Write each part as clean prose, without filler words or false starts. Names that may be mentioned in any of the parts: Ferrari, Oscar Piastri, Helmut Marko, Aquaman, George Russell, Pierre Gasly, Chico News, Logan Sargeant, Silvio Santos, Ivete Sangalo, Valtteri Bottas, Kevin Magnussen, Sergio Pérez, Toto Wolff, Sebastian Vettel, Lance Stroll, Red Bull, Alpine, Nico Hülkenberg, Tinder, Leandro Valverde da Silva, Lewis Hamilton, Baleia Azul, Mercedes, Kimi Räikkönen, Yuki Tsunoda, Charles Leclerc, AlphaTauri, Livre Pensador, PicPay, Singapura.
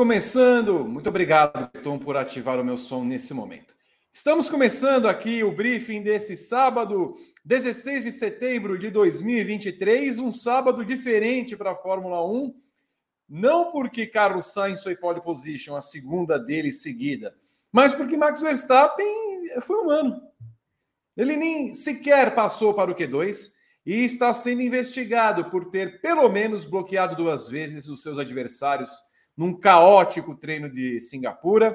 Começando, muito obrigado, Tom, por ativar o meu som nesse momento. Estamos começando aqui o briefing desse sábado, 16 de setembro de 2023, um sábado diferente para a Fórmula 1, não porque Carlos Sainz foi pole position, a segunda dele seguida, mas porque Max Verstappen foi humano. Ele nem sequer passou para o Q2 e está sendo investigado por ter pelo menos bloqueado duas vezes os seus adversários num caótico treino de Singapura,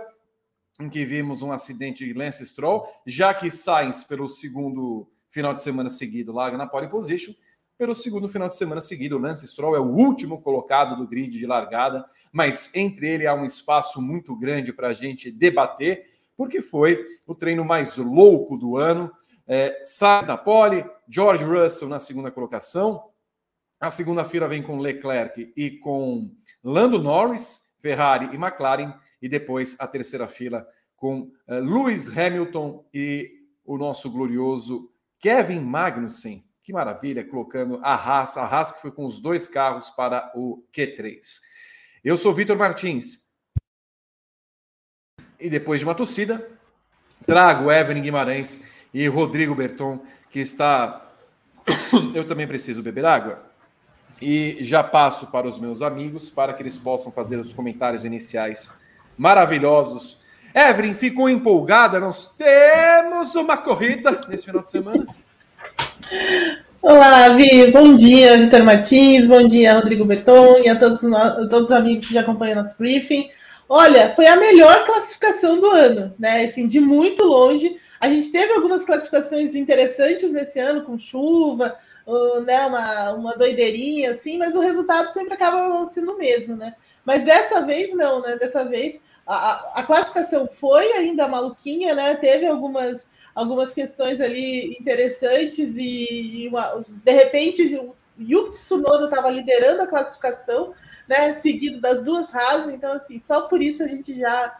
em que vimos um acidente de Lance Stroll, já que Sainz, pelo segundo final de semana seguido, larga na pole position. Pelo segundo final de semana seguido, Lance Stroll é o último colocado do grid de largada, mas entre ele há um espaço muito grande para a gente debater, porque foi o treino mais louco do ano. Sainz na pole, George Russell na segunda colocação. A segunda-feira vem com Leclerc e com Lando Norris, Ferrari e McLaren. E depois a terceira-feira com Lewis Hamilton e o nosso glorioso Kevin Magnussen. Que maravilha, colocando a Haas. A Haas que foi com os dois carros para o Q3. Eu sou Vitor Martins. E depois de uma tossida, trago Evelyn Guimarães e Rodrigo Berton, que está... Eu também preciso beber água. E já passo para os meus amigos, para que eles possam fazer os comentários iniciais maravilhosos. Evelyn, ficou empolgada? Nós temos uma corrida nesse final de semana. Olá, Vi. Bom dia, Vitor Martins. Bom dia, Rodrigo Berton. E a todos os amigos que acompanham nosso briefing. Olha, foi a melhor classificação do ano, né? Assim, de muito longe. A gente teve algumas classificações interessantes nesse ano, com chuva, né, uma doideirinha, assim, mas o resultado sempre acaba sendo o mesmo, né? Mas dessa vez não, né? Dessa vez a classificação foi ainda maluquinha, né? Teve algumas questões ali interessantes e de repente o Yuki Tsunoda estava liderando a classificação, né? Seguido das duas Haas, então assim, só por isso a gente já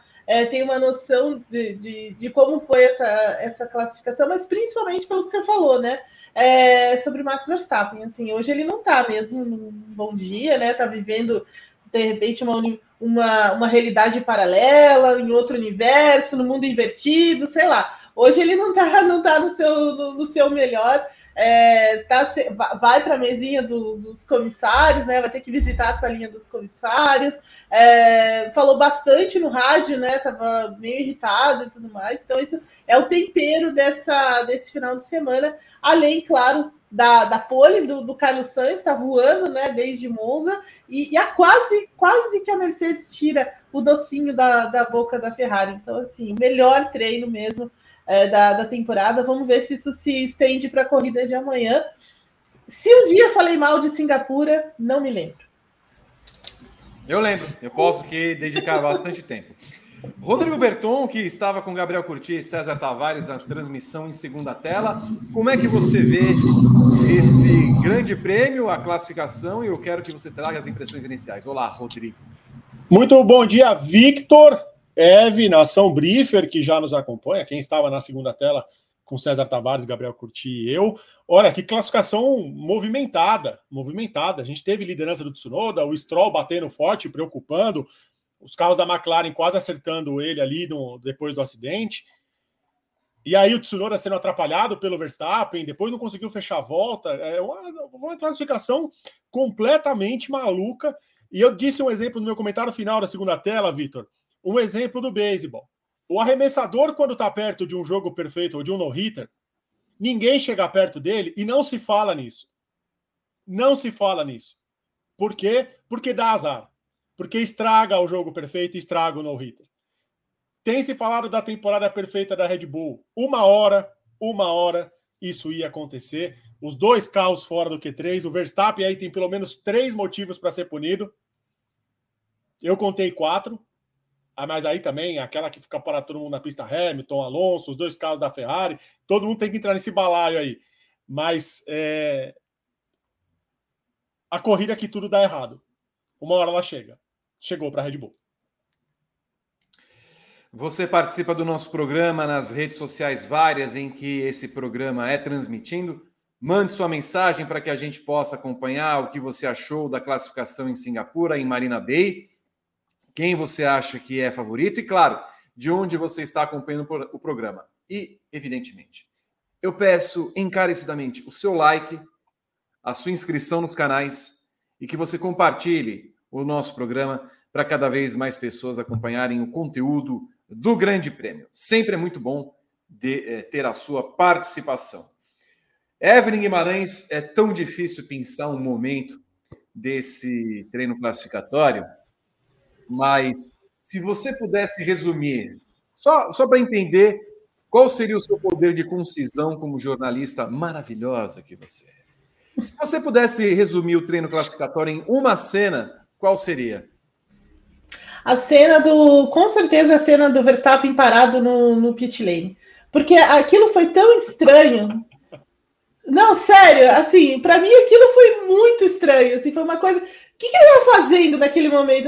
tem uma noção de como foi essa classificação, mas principalmente pelo que você falou, né? Sobre Max Verstappen, assim, hoje ele não tá mesmo num bom dia, né, tá vivendo, de repente, uma realidade paralela, em outro universo, no mundo invertido, sei lá, hoje ele não tá no seu melhor, vai para a mesinha dos comissários, né, vai ter que visitar a salinha dos comissários, falou bastante no rádio, né, tava meio irritado e tudo mais, então isso é o tempero desse final de semana, além, claro, da pole do Carlos Sainz, está voando, né, desde Monza, e a quase que a Mercedes tira o docinho da boca da Ferrari, então assim, o melhor treino mesmo da temporada, vamos ver se isso se estende para a corrida de amanhã. Se um dia falei mal de Singapura, não me lembro. Eu lembro, eu posso que dedicar bastante tempo. Rodrigo Berton, que estava com Gabriel Curti e César Tavares na transmissão em segunda tela, como é que você vê esse grande prêmio, a classificação, e eu quero que você traga as impressões iniciais. Olá, Rodrigo. Muito bom dia, Victor. Eve, nação briefer, que já nos acompanha, quem estava na segunda tela com César Tavares, Gabriel Curti e eu. Olha, que classificação movimentada. A gente teve liderança do Tsunoda, o Stroll batendo forte, preocupando, os carros da McLaren quase acertando ele ali depois do acidente. E aí o Tsunoda sendo atrapalhado pelo Verstappen, depois não conseguiu fechar a volta. É uma classificação completamente maluca. E eu disse um exemplo no meu comentário final da segunda tela, Vitor. Um exemplo do beisebol. O arremessador, quando está perto de um jogo perfeito ou de um no-hitter, ninguém chega perto dele e não se fala nisso. Não se fala nisso. Por quê? Porque dá azar. Porque estraga o jogo perfeito e estraga o no-hitter. Tem se falado da temporada perfeita da Red Bull. Uma hora, isso ia acontecer. Os dois carros fora do Q3. O Verstappen aí tem pelo menos 3 motivos para ser punido. Eu contei 4. Mas aí também, aquela que fica para todo mundo na pista, Hamilton, Alonso, os dois carros da Ferrari, todo mundo tem que entrar nesse balaio aí. Mas a corrida que tudo dá errado. Uma hora ela chega. Chegou para a Red Bull. Você participa do nosso programa nas redes sociais várias em que esse programa é transmitindo. Mande sua mensagem para que a gente possa acompanhar o que você achou da classificação em Singapura, em Marina Bay. quem você acha que é favorito e, claro, de onde você está acompanhando o programa. E, evidentemente, eu peço encarecidamente o seu like, a sua inscrição nos canais e que você compartilhe o nosso programa para cada vez mais pessoas acompanharem o conteúdo do Grande Prêmio. Sempre é muito bom ter a sua participação. Evelyn Guimarães, é tão difícil pensar um momento desse treino classificatório, mas se você pudesse resumir, só para entender qual seria o seu poder de concisão como jornalista maravilhosa que você é. Se você pudesse resumir o treino classificatório em uma cena, qual seria? A cena do... Com certeza a cena do Verstappen parado no pit lane. Porque aquilo foi tão estranho... Não, sério, assim, para mim aquilo foi muito estranho, assim, foi uma coisa... O que ele estava fazendo naquele momento?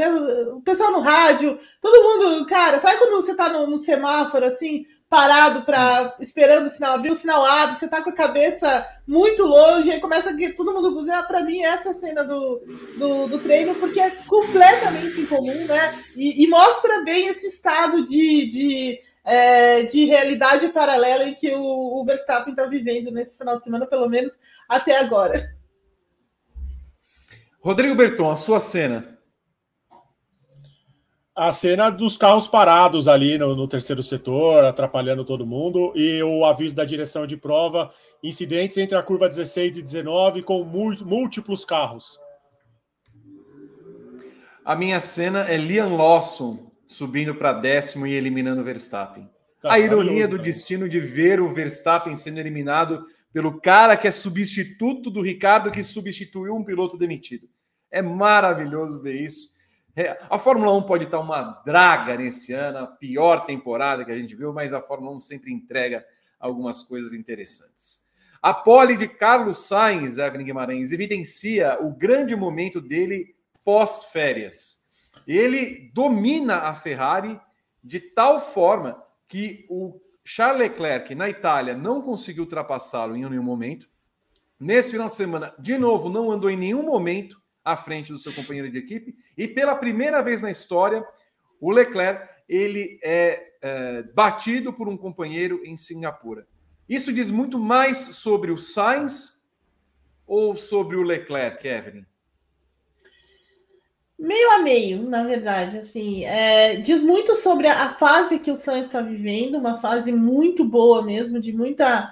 O pessoal no rádio, todo mundo, cara, sabe quando você está num semáforo, assim, parado, esperando o sinal abrir, o sinal abre, você está com a cabeça muito longe, aí começa todo mundo buzinar. Para mim, essa cena do treino, porque é completamente incomum, né? E mostra bem esse estado de realidade paralela em que o Verstappen está vivendo nesse final de semana, pelo menos até agora. Rodrigo Berton, a sua cena. A cena dos carros parados ali no terceiro setor, atrapalhando todo mundo, e o aviso da direção de prova, incidentes entre a curva 16 e 19 com múltiplos carros. A minha cena é Liam Lawson subindo para décimo e eliminando o Verstappen. Tá, a ironia do destino de ver o Verstappen sendo eliminado pelo cara que é substituto do Ricardo, que substituiu um piloto demitido. É maravilhoso ver isso. A Fórmula 1 pode estar uma draga nesse ano, a pior temporada que a gente viu, mas a Fórmula 1 sempre entrega algumas coisas interessantes. A pole de Carlos Sainz, Evelyn Guimarães, evidencia o grande momento dele pós-férias. Ele domina a Ferrari de tal forma que o Charles Leclerc, na Itália, não conseguiu ultrapassá-lo em nenhum momento. Nesse final de semana, de novo, não andou em nenhum momento à frente do seu companheiro de equipe. E pela primeira vez na história, o Leclerc ele é batido por um companheiro em Singapura. Isso diz muito mais sobre o Sainz ou sobre o Leclerc, Evelyn? Meio a meio, na verdade, assim, diz muito sobre a fase que o Sainz está vivendo, uma fase muito boa mesmo, de muita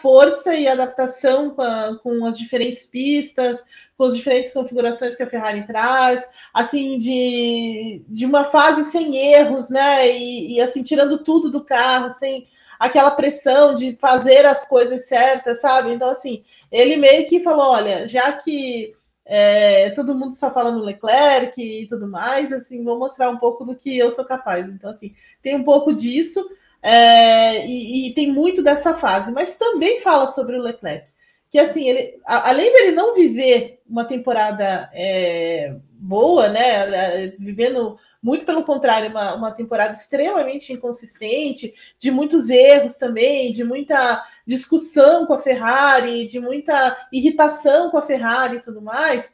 força e adaptação com as diferentes pistas, com as diferentes configurações que a Ferrari traz, assim, de uma fase sem erros, né, e assim, tirando tudo do carro, sem aquela pressão de fazer as coisas certas, sabe? Então, assim, ele meio que falou, olha, já que... todo mundo só fala no Leclerc e tudo mais, assim, vou mostrar um pouco do que eu sou capaz. Então, assim, tem um pouco disso e tem muito dessa fase, mas também fala sobre o Leclerc, que assim, ele, além dele não viver uma temporada boa, né, vivendo muito pelo contrário, uma temporada extremamente inconsistente, de muitos erros também, de muita discussão com a Ferrari, de muita irritação com a Ferrari e tudo mais,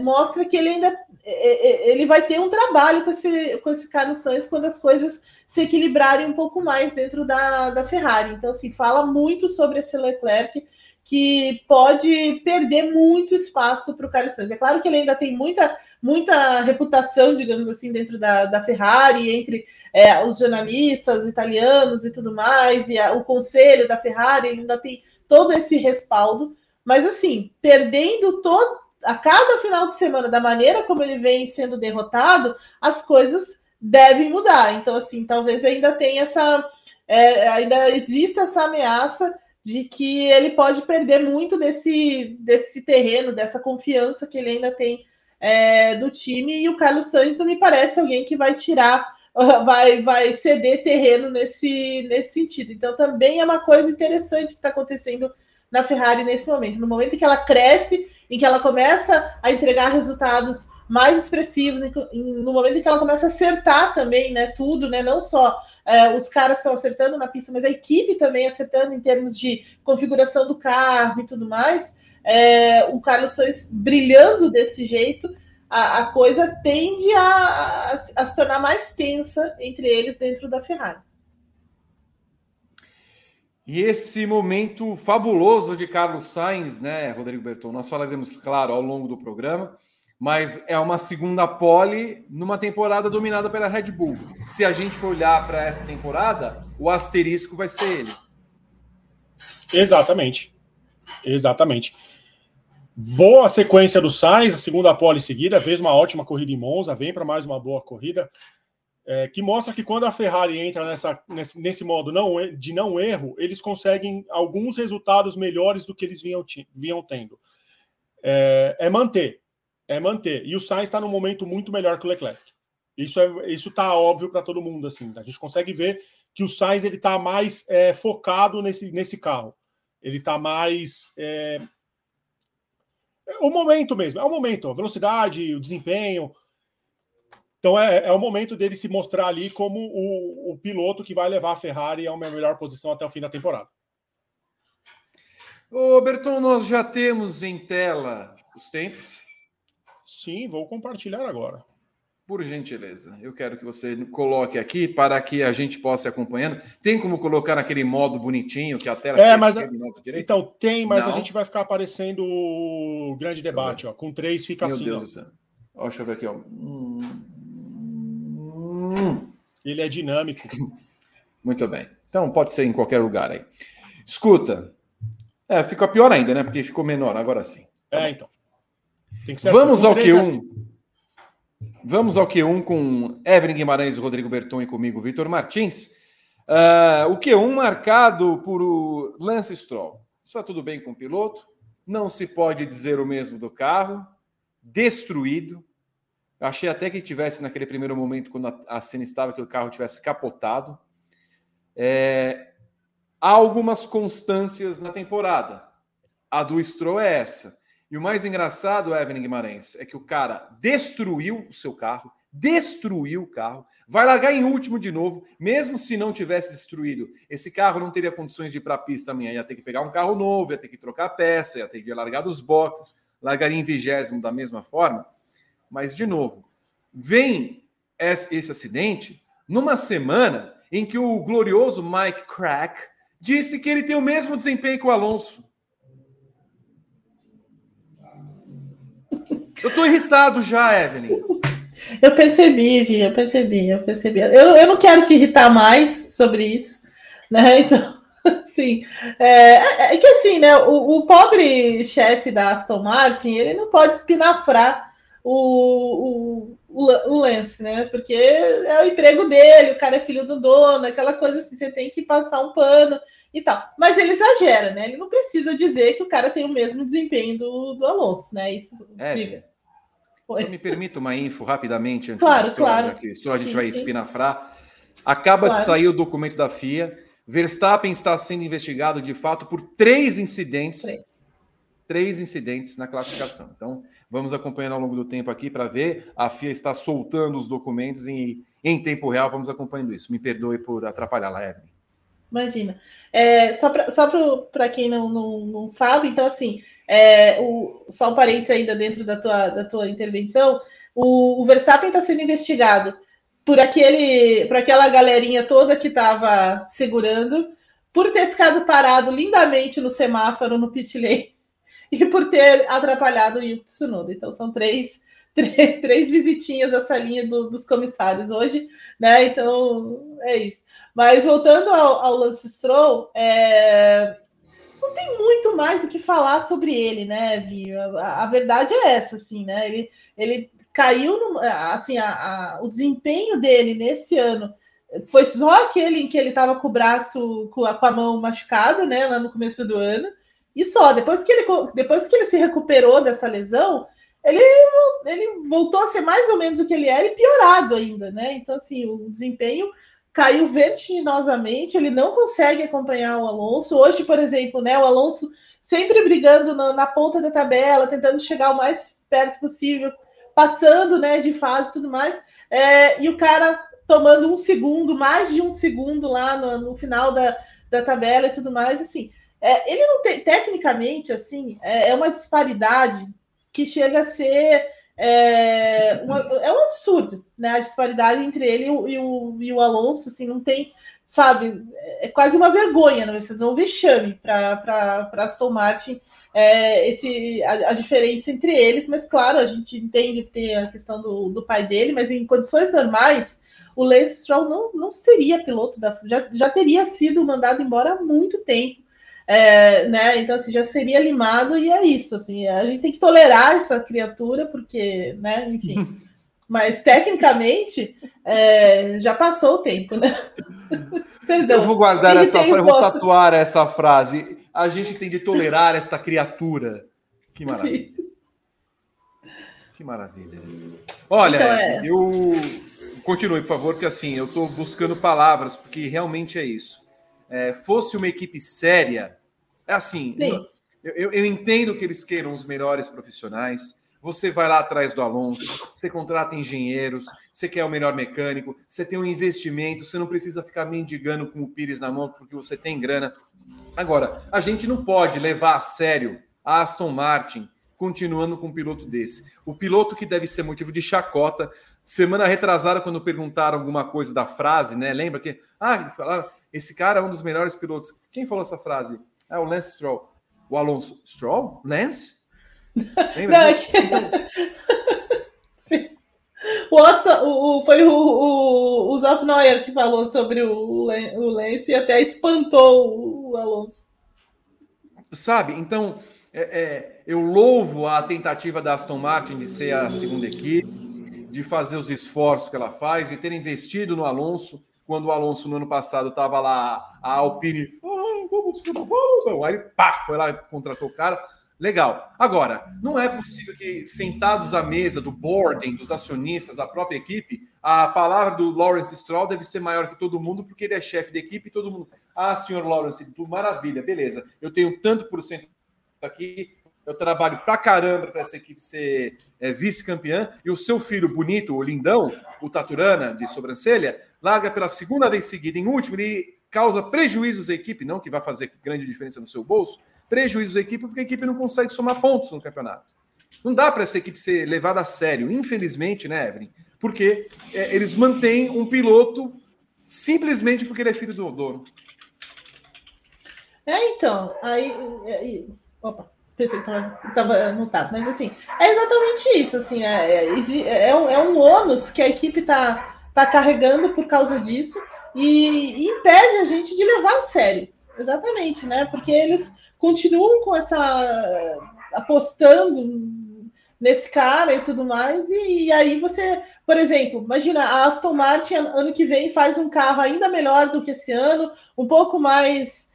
mostra que ele ainda ele vai ter um trabalho com esse Carlos Sainz quando as coisas se equilibrarem um pouco mais dentro da Ferrari. Então, assim, fala muito sobre esse Leclerc, que pode perder muito espaço para o Carlos Sainz. É claro que ele ainda tem muita reputação, digamos assim, dentro da Ferrari, entre os jornalistas italianos e tudo mais, e o conselho da Ferrari, ele ainda tem todo esse respaldo, mas assim, perdendo a cada final de semana, da maneira como ele vem sendo derrotado, as coisas devem mudar. Então, assim, talvez ainda tenha ainda exista essa ameaça de que ele pode perder muito desse terreno, dessa confiança que ele ainda tem do time, e o Carlos Sainz não me parece alguém que vai tirar, vai ceder terreno nesse sentido. Então também é uma coisa interessante que está acontecendo na Ferrari nesse momento, no momento em que ela cresce, em que ela começa a entregar resultados mais expressivos, no momento em que ela começa a acertar também, né, tudo, né, não só... os caras estão acertando na pista, mas a equipe também acertando em termos de configuração do carro e tudo mais, o Carlos Sainz brilhando desse jeito, a coisa tende a se tornar mais tensa entre eles dentro da Ferrari. E esse momento fabuloso de Carlos Sainz, né, Rodrigo Berton? Nós falaremos, claro, ao longo do programa, mas é uma segunda pole numa temporada dominada pela Red Bull. Se a gente for olhar para essa temporada, o asterisco vai ser ele. Exatamente. Exatamente. Boa sequência do Sainz, a segunda pole seguida, fez uma ótima corrida em Monza, vem para mais uma boa corrida. Que mostra que quando a Ferrari entra nesse modo de não erro, eles conseguem alguns resultados melhores do que eles vinham tendo. É manter. E o Sainz está num momento muito melhor que o Leclerc. Isso tá óbvio para todo mundo, assim. A gente consegue ver que o Sainz está mais focado nesse carro. Ele está mais... o momento mesmo, é o momento. A velocidade, o desempenho... Então é o momento dele se mostrar ali como o piloto que vai levar a Ferrari a uma melhor posição até o fim da temporada. Ô Berton, nós já temos em tela os tempos? Sim, vou compartilhar agora. Por gentileza, eu quero que você coloque aqui para que a gente possa ir acompanhando. Tem como colocar naquele modo bonitinho que a tela fica nossa direita? Então tem, mas não. A gente vai ficar aparecendo o grande debate. Ó, com 3 fica meu assim. Meu Deus do céu. Ó, deixa eu ver aqui. Ó. Ele é dinâmico. Muito bem. Então pode ser em qualquer lugar aí. Escuta. Fica pior ainda, né? Porque ficou menor, agora sim. Então. Tem que ser vamos assim. Ao Q1. Assim. Vamos ao Q1 com Evelyn Guimarães, Rodrigo Berton e comigo, Vitor Martins. O Q1 marcado por o Lance Stroll. Está tudo bem com o piloto? Não se pode dizer o mesmo do carro. Destruído. Achei até que tivesse, naquele primeiro momento, quando a cena estava, que o carro tivesse capotado. Há algumas constâncias na temporada. A do Stroll é essa. E o mais engraçado, Evelyn Guimarães, é que o cara destruiu o seu carro, vai largar em último de novo, mesmo se não tivesse destruído. Esse carro não teria condições de ir para a pista amanhã. Ia ter que pegar um carro novo, ia ter que trocar a peça, ia ter que largar dos boxes, largaria em 20º da mesma forma. Mas, de novo, vem esse acidente numa semana em que o glorioso Mike Crack disse que ele tem o mesmo desempenho que o Alonso. Eu tô irritado já, Evelyn. Eu percebi, Vi, eu percebi. Eu não quero te irritar mais sobre isso, né? Então, assim, é que assim, né? O pobre chefe da Aston Martin, ele não pode espinafrar o Lance, né? Porque é o emprego dele, o cara é filho do dono, aquela coisa assim, você tem que passar um pano e tal. Mas ele exagera, né? Ele não precisa dizer que o cara tem o mesmo desempenho do Alonso, né? Isso, diga. Só me permita uma info rapidamente antes do Stroll, já que a gente vai espinafrar. Acaba de sair o documento da FIA. Verstappen está sendo investigado de fato por 3 incidentes. 3 incidentes na classificação. Então, vamos acompanhando ao longo do tempo aqui para ver. A FIA está soltando os documentos em tempo real. Vamos acompanhando isso. Me perdoe por atrapalhá-la, Evelyn. Imagina. Só para quem não sabe, então, assim, só um parênteses ainda dentro da tua intervenção, o Verstappen está sendo investigado por aquela galerinha toda que estava segurando, por ter ficado parado lindamente no semáforo, no pit lane, e por ter atrapalhado o Yuki Tsunoda. Então, são três visitinhas à salinha dos comissários hoje, né? Então, é isso. Mas, voltando ao Lance Stroll, não tem muito mais o que falar sobre ele, né, Vi? A verdade é essa, assim, né? Ele caiu, assim, o desempenho dele nesse ano foi só aquele em que ele estava com o braço, com a mão machucada, né, lá no começo do ano. E só, depois que ele se recuperou dessa lesão, ele voltou a ser mais ou menos o que ele era e piorado ainda, né? Então, assim, o desempenho caiu vertiginosamente, ele não consegue acompanhar o Alonso. Hoje, por exemplo, né, o Alonso sempre brigando na ponta da tabela, tentando chegar o mais perto possível, passando, né, de fase e tudo mais, e o cara tomando mais de um segundo lá no final da tabela e tudo mais, assim... ele não tem, tecnicamente, assim, é uma disparidade que chega a ser É um absurdo, né? A disparidade entre ele e o Alonso, assim, não tem, sabe, é quase uma vergonha, não é um vexame para Aston Martin, a diferença entre eles, mas claro, a gente entende que tem a questão do pai dele, mas em condições normais, o Lance Stroll não seria piloto já teria sido mandado embora há muito tempo, né? Então, assim, já seria limado, e é isso, assim, a gente tem que tolerar essa criatura, porque, né, enfim, mas tecnicamente já passou o tempo, né? Perdão. Eu vou guardar essa frase, eu vou tatuar essa frase, a gente tem de tolerar esta criatura. Que maravilha. Sim. Que maravilha. Olha, então, Continue, por favor, porque assim, eu estou buscando palavras, porque realmente é isso. Fosse uma equipe séria, é assim, eu entendo que eles queiram os melhores profissionais, você vai lá atrás do Alonso, você contrata engenheiros, você quer o melhor mecânico, você tem um investimento, você não precisa ficar mendigando com o Pires na mão, porque você tem grana. Agora, a gente não pode levar a sério a Aston Martin continuando com um piloto desse. O piloto que deve ser motivo de chacota. Semana retrasada, quando perguntaram alguma coisa da frase, né? Lembra que... falaram... Esse cara é um dos melhores pilotos. Quem falou essa frase? É o Lance Stroll. O Alonso. Stroll? Lance? Lembra? Não, Sim. Foi o Zaf Neuer que falou sobre o Lance e até espantou o Alonso. Sabe? Então, eu louvo a tentativa da Aston Martin de ser a segunda equipe, de fazer os esforços que ela faz, de ter investido no Alonso. Quando o Alonso, no ano passado, estava lá, a Alpine, vamos, aí pá, foi lá e contratou o cara, legal. Agora, não é possível que, sentados à mesa do boarding, dos acionistas, da própria equipe, a palavra do Lawrence Stroll deve ser maior que todo mundo, porque ele é chefe da equipe e todo mundo, senhor Lawrence, tudo maravilha, beleza, eu tenho tanto por cento aqui, eu trabalho pra caramba pra essa equipe ser vice-campeã, e o seu filho bonito, o lindão, o Taturana, de sobrancelha, larga pela segunda vez seguida em último, ele causa prejuízos à equipe, não que vai fazer grande diferença no seu bolso, prejuízos à equipe, porque a equipe não consegue somar pontos no campeonato. Não dá para essa equipe ser levada a sério, infelizmente, né, Evelyn? Porque eles mantêm um piloto simplesmente porque ele é filho do dono. Então, aí opa. Estava mutado, mas assim, é exatamente isso, assim, um ônus que a equipe está carregando por causa disso e impede a gente de levar a sério, exatamente, né, porque eles continuam com apostando nesse cara e tudo mais, e aí você, por exemplo, imagina, a Aston Martin ano que vem faz um carro ainda melhor do que esse ano, um pouco mais...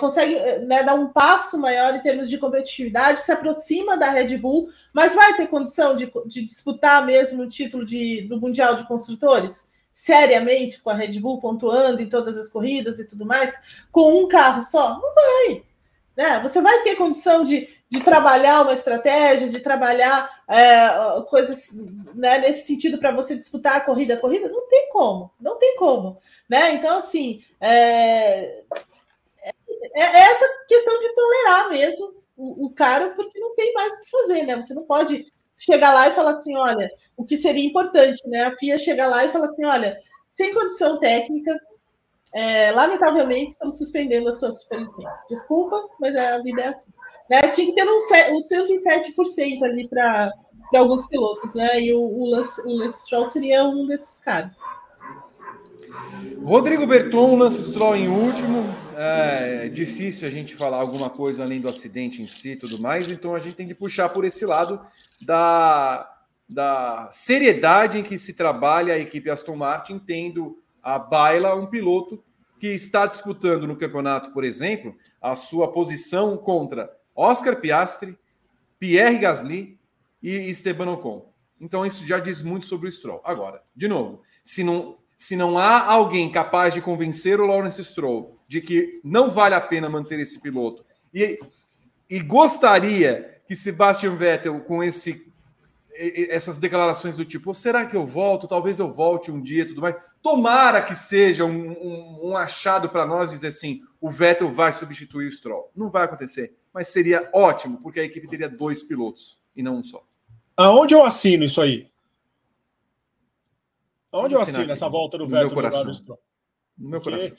consegue, né, dar um passo maior em termos de competitividade, se aproxima da Red Bull, mas vai ter condição de disputar mesmo o título do Mundial de Construtores seriamente com a Red Bull, pontuando em todas as corridas e tudo mais, com um carro só? Não vai, né? Você vai ter condição de trabalhar uma estratégia, de trabalhar coisas, né, nesse sentido para você disputar a corrida? Não tem como, né? Então, assim, é essa questão de tolerar mesmo o cara, porque não tem mais o que fazer, né? Você não pode chegar lá e falar assim, olha, o que seria importante, né? A FIA chegar lá e falar assim, olha, sem condição técnica, lamentavelmente, estamos suspendendo a sua superlicença. Desculpa, mas a vida é assim. Né? Tinha que ter uns 107% ali para alguns pilotos, né? E o Lance Stroll seria um desses caras. Rodrigo Berton, Lance Stroll em último, é difícil a gente falar alguma coisa além do acidente em si e tudo mais, então a gente tem que puxar por esse lado da seriedade em que se trabalha a equipe Aston Martin, tendo a baila um piloto que está disputando no campeonato, por exemplo, a sua posição contra Oscar Piastri, Pierre Gasly e Esteban Ocon. Então isso já diz muito sobre o Stroll. Agora, de novo, se não há alguém capaz de convencer o Lawrence Stroll de que não vale a pena manter esse piloto e gostaria que Sebastian Vettel, com essas declarações do tipo, será que eu volto? Talvez eu volte um dia, tudo mais. Tomara que seja um achado para nós dizer assim, o Vettel vai substituir o Stroll. Não vai acontecer, mas seria ótimo, porque a equipe teria dois pilotos e não um só. Aonde eu assino isso aí? Aonde eu assino essa volta do Vettel no meu coração? No meu coração.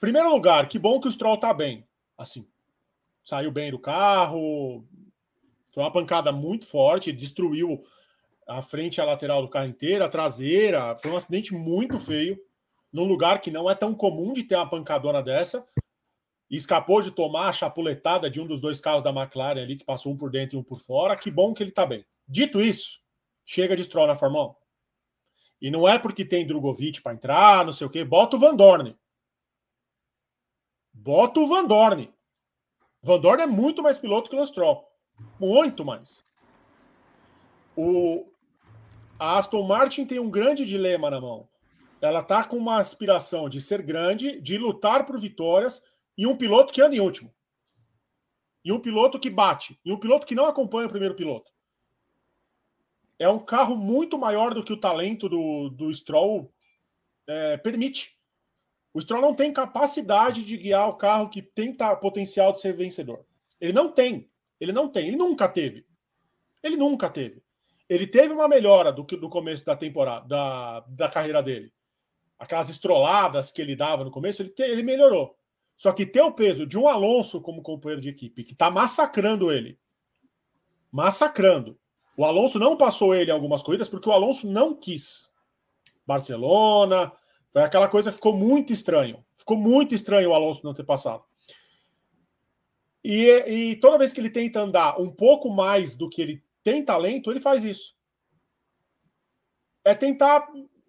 Primeiro lugar, que bom que o Stroll tá bem. Assim, saiu bem do carro, foi uma pancada muito forte, destruiu a frente e a lateral do carro inteira, a traseira, foi um acidente muito feio, num lugar que não é tão comum de ter uma pancadona dessa, e escapou de tomar a chapuletada de um dos dois carros da McLaren ali, que passou um por dentro e um por fora. Que bom que ele tá bem. Dito isso, chega de Stroll na Fórmula 1. E não é porque tem Drugovic para entrar, não sei o quê, bota o Van Dorn. Bota o Van Dorn. Van Dorn é muito mais piloto que o Lance Stroll. Muito mais. A Aston Martin tem um grande dilema na mão. Ela está com uma aspiração de ser grande, de lutar por vitórias, e um piloto que anda em último. E um piloto que bate. E um piloto que não acompanha o primeiro piloto. É um carro muito maior do que o talento do Stroll permite. O Stroll não tem capacidade de guiar o carro que tem potencial de ser vencedor. Ele não tem. Ele não tem. Ele nunca teve. Ele nunca teve. Ele teve uma melhora do começo da temporada, da carreira dele. Aquelas estroladas que ele dava no começo, ele melhorou. Só que ter o peso de um Alonso como companheiro de equipe, que está massacrando ele. Massacrando. O Alonso não passou ele em algumas corridas porque o Alonso não quis. Barcelona... Foi aquela coisa que ficou muito estranho. Ficou muito estranho o Alonso não ter passado. E toda vez que ele tenta andar um pouco mais do que ele tem talento, ele faz isso. É tentar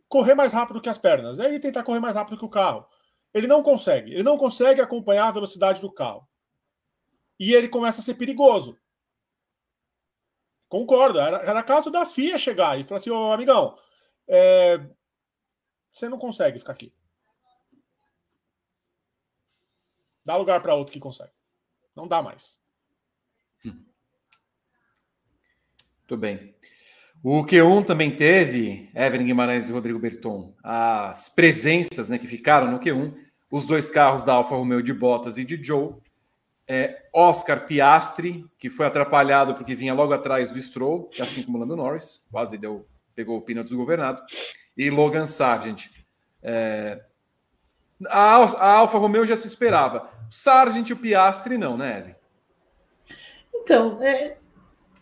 correr mais rápido que as pernas. É tentar correr mais rápido que o carro. Ele não consegue. Ele não consegue acompanhar a velocidade do carro. E ele começa a ser perigoso. Concordo. Era caso da FIA chegar e falar assim, ô amigão, você não consegue ficar aqui. Dá lugar para outro que consegue. Não dá mais. Muito bem. O Q1 também teve, Evelyn Guimarães e Rodrigo Berton, as presenças, né, que ficaram no Q1. Os dois carros da Alfa Romeo, de Bottas e de Joe. Oscar Piastri, que foi atrapalhado porque vinha logo atrás do Stroll, assim como o Lando Norris. Quase pegou o pino desgovernado. E Logan Sargeant. A Alfa Romeo já se esperava. Sargeant e o Piastri não, né, Evelyn? Então, é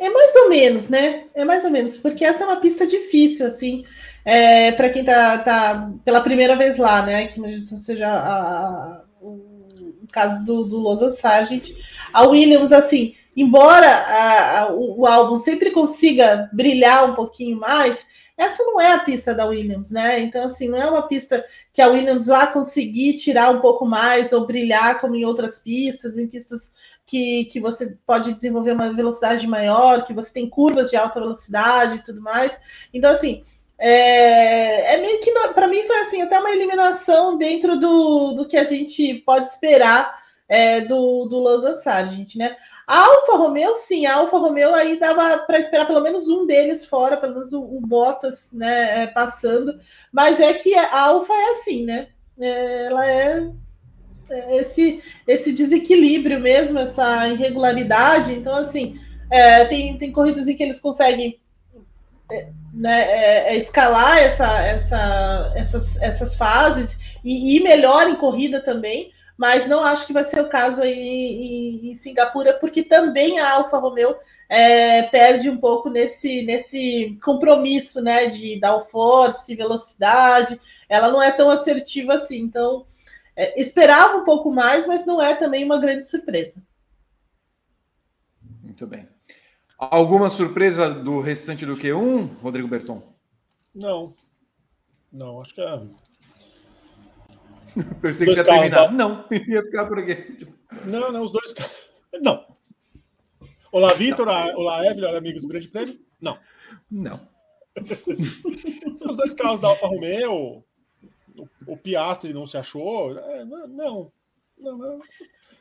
mais ou menos, né? É mais ou menos, porque essa é uma pista difícil, assim, para quem tá pela primeira vez lá, né? Que seja o caso do Logan Sargeant. A Williams, assim, embora o álbum sempre consiga brilhar um pouquinho mais, essa não é a pista da Williams, né? Então, assim, não é uma pista que a Williams vá conseguir tirar um pouco mais ou brilhar como em outras pistas, em pistas que você pode desenvolver uma velocidade maior, que você tem curvas de alta velocidade e tudo mais. Então, assim, meio que, para mim, foi assim, até uma eliminação dentro do que a gente pode esperar do Logan Sargeant, né? A Alfa Romeo, sim, a Alfa Romeo aí dava para esperar pelo menos um deles fora, pelo menos o Bottas, né, passando, mas é que a Alfa é assim, né, ela é esse desequilíbrio mesmo, essa irregularidade, então assim, tem corridas em que eles conseguem escalar essas fases e ir melhor em corrida também, mas não acho que vai ser o caso aí em Singapura, porque também a Alfa Romeo perde um pouco nesse compromisso, né, de downforce, velocidade, ela não é tão assertiva assim, então esperava um pouco mais, mas não é também uma grande surpresa. Muito bem. Alguma surpresa do restante do Q1, Rodrigo Berton? Não, acho que pensei que você ia terminar. Não, ia ficar por aqui. Não, os dois carros. Não. Olá, Vitor. Olá, Evelyn. Olá, amigos do Grande Prêmio. Não. Os dois carros da Alfa Romeo, o Piastri não se achou. Não.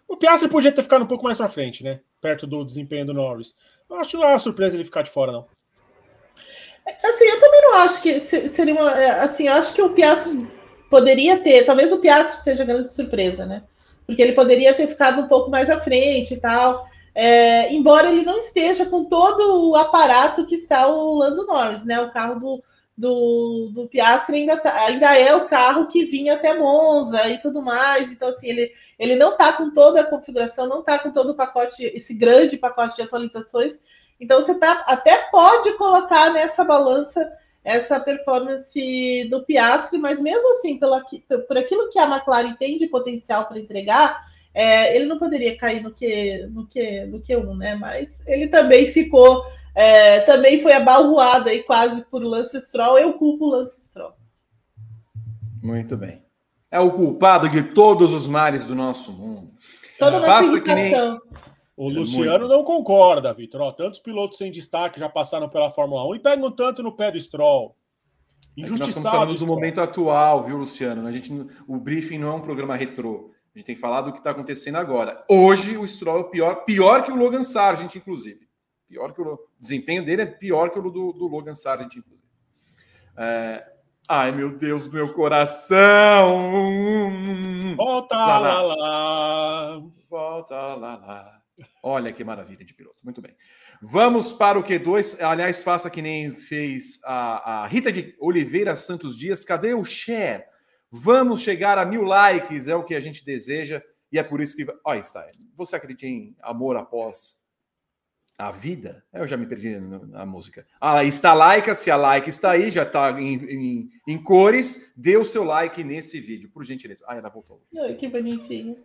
O Piastri podia ter ficado um pouco mais pra frente, né? Perto do desempenho do Norris. Eu acho que não é uma surpresa ele ficar de fora, não. Assim, eu também não acho que seria uma. Assim, eu acho que o Piastri poderia ter, talvez o Piastri seja grande surpresa, né? Porque ele poderia ter ficado um pouco mais à frente e tal. embora ele não esteja com todo o aparato que está o Lando Norris, né? O carro do Piastri ainda é o carro que vinha até Monza e tudo mais. Então, assim, ele não está com toda a configuração, não está com todo o pacote, esse grande pacote de atualizações. Então, você até pode colocar nessa balança essa performance do Piastri, mas mesmo assim, por aquilo que a McLaren tem de potencial para entregar, ele não poderia cair no Q1, né? Mas ele também ficou, também foi abalroado aí quase por Lance Stroll. Eu culpo o Lance Stroll. Muito bem. É o culpado de todos os males do nosso mundo. Toda nossa que nem... O Luciano não concorda, Vitor. Tantos pilotos sem destaque já passaram pela Fórmula 1 e pegam tanto no pé do Stroll. Injustiçado. É, nós estamos falando do momento atual, viu, Luciano? O briefing não é um programa retrô. A gente tem que falar do que está acontecendo agora. Hoje o Stroll é o pior que o Logan Sargeant, inclusive. Pior que o desempenho dele é pior que o do Logan Sargeant, inclusive. Ai, meu Deus, meu coração! Volta lá, lá, lá! Volta lá, lá! Olha que maravilha de piloto, muito bem. Vamos para o Q2, aliás, faça que nem fez a Rita de Oliveira Santos Dias. Cadê o share? Vamos chegar a 1000 likes, é o que a gente deseja, e é por isso que... Ó, está. Você acredita em amor após a vida? Eu já me perdi na música. Ah, está like, se a like está aí, já está em cores, dê o seu like nesse vídeo, por gentileza. Ah, ela voltou. Ai, que bonitinho.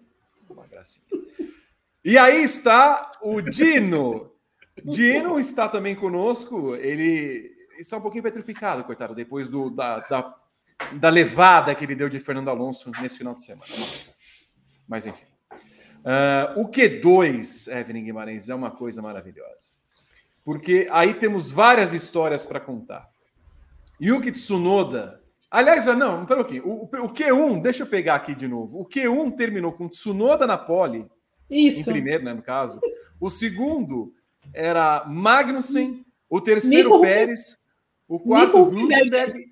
Uma gracinha. E aí está o Dino. Dino está também conosco. Ele está um pouquinho petrificado, coitado, depois da levada que ele deu de Fernando Alonso nesse final de semana. Mas enfim. O Q2, Evelyn Guimarães, é uma coisa maravilhosa. Porque aí temos várias histórias para contar. Yuki Tsunoda... Aliás, não, pera um pouquinho. O Q1, deixa eu pegar aqui de novo. O Q1 terminou com Tsunoda na pole... Isso. Em primeiro, né, no caso. O segundo era Magnussen, o terceiro Pérez, o quarto Hülkenberg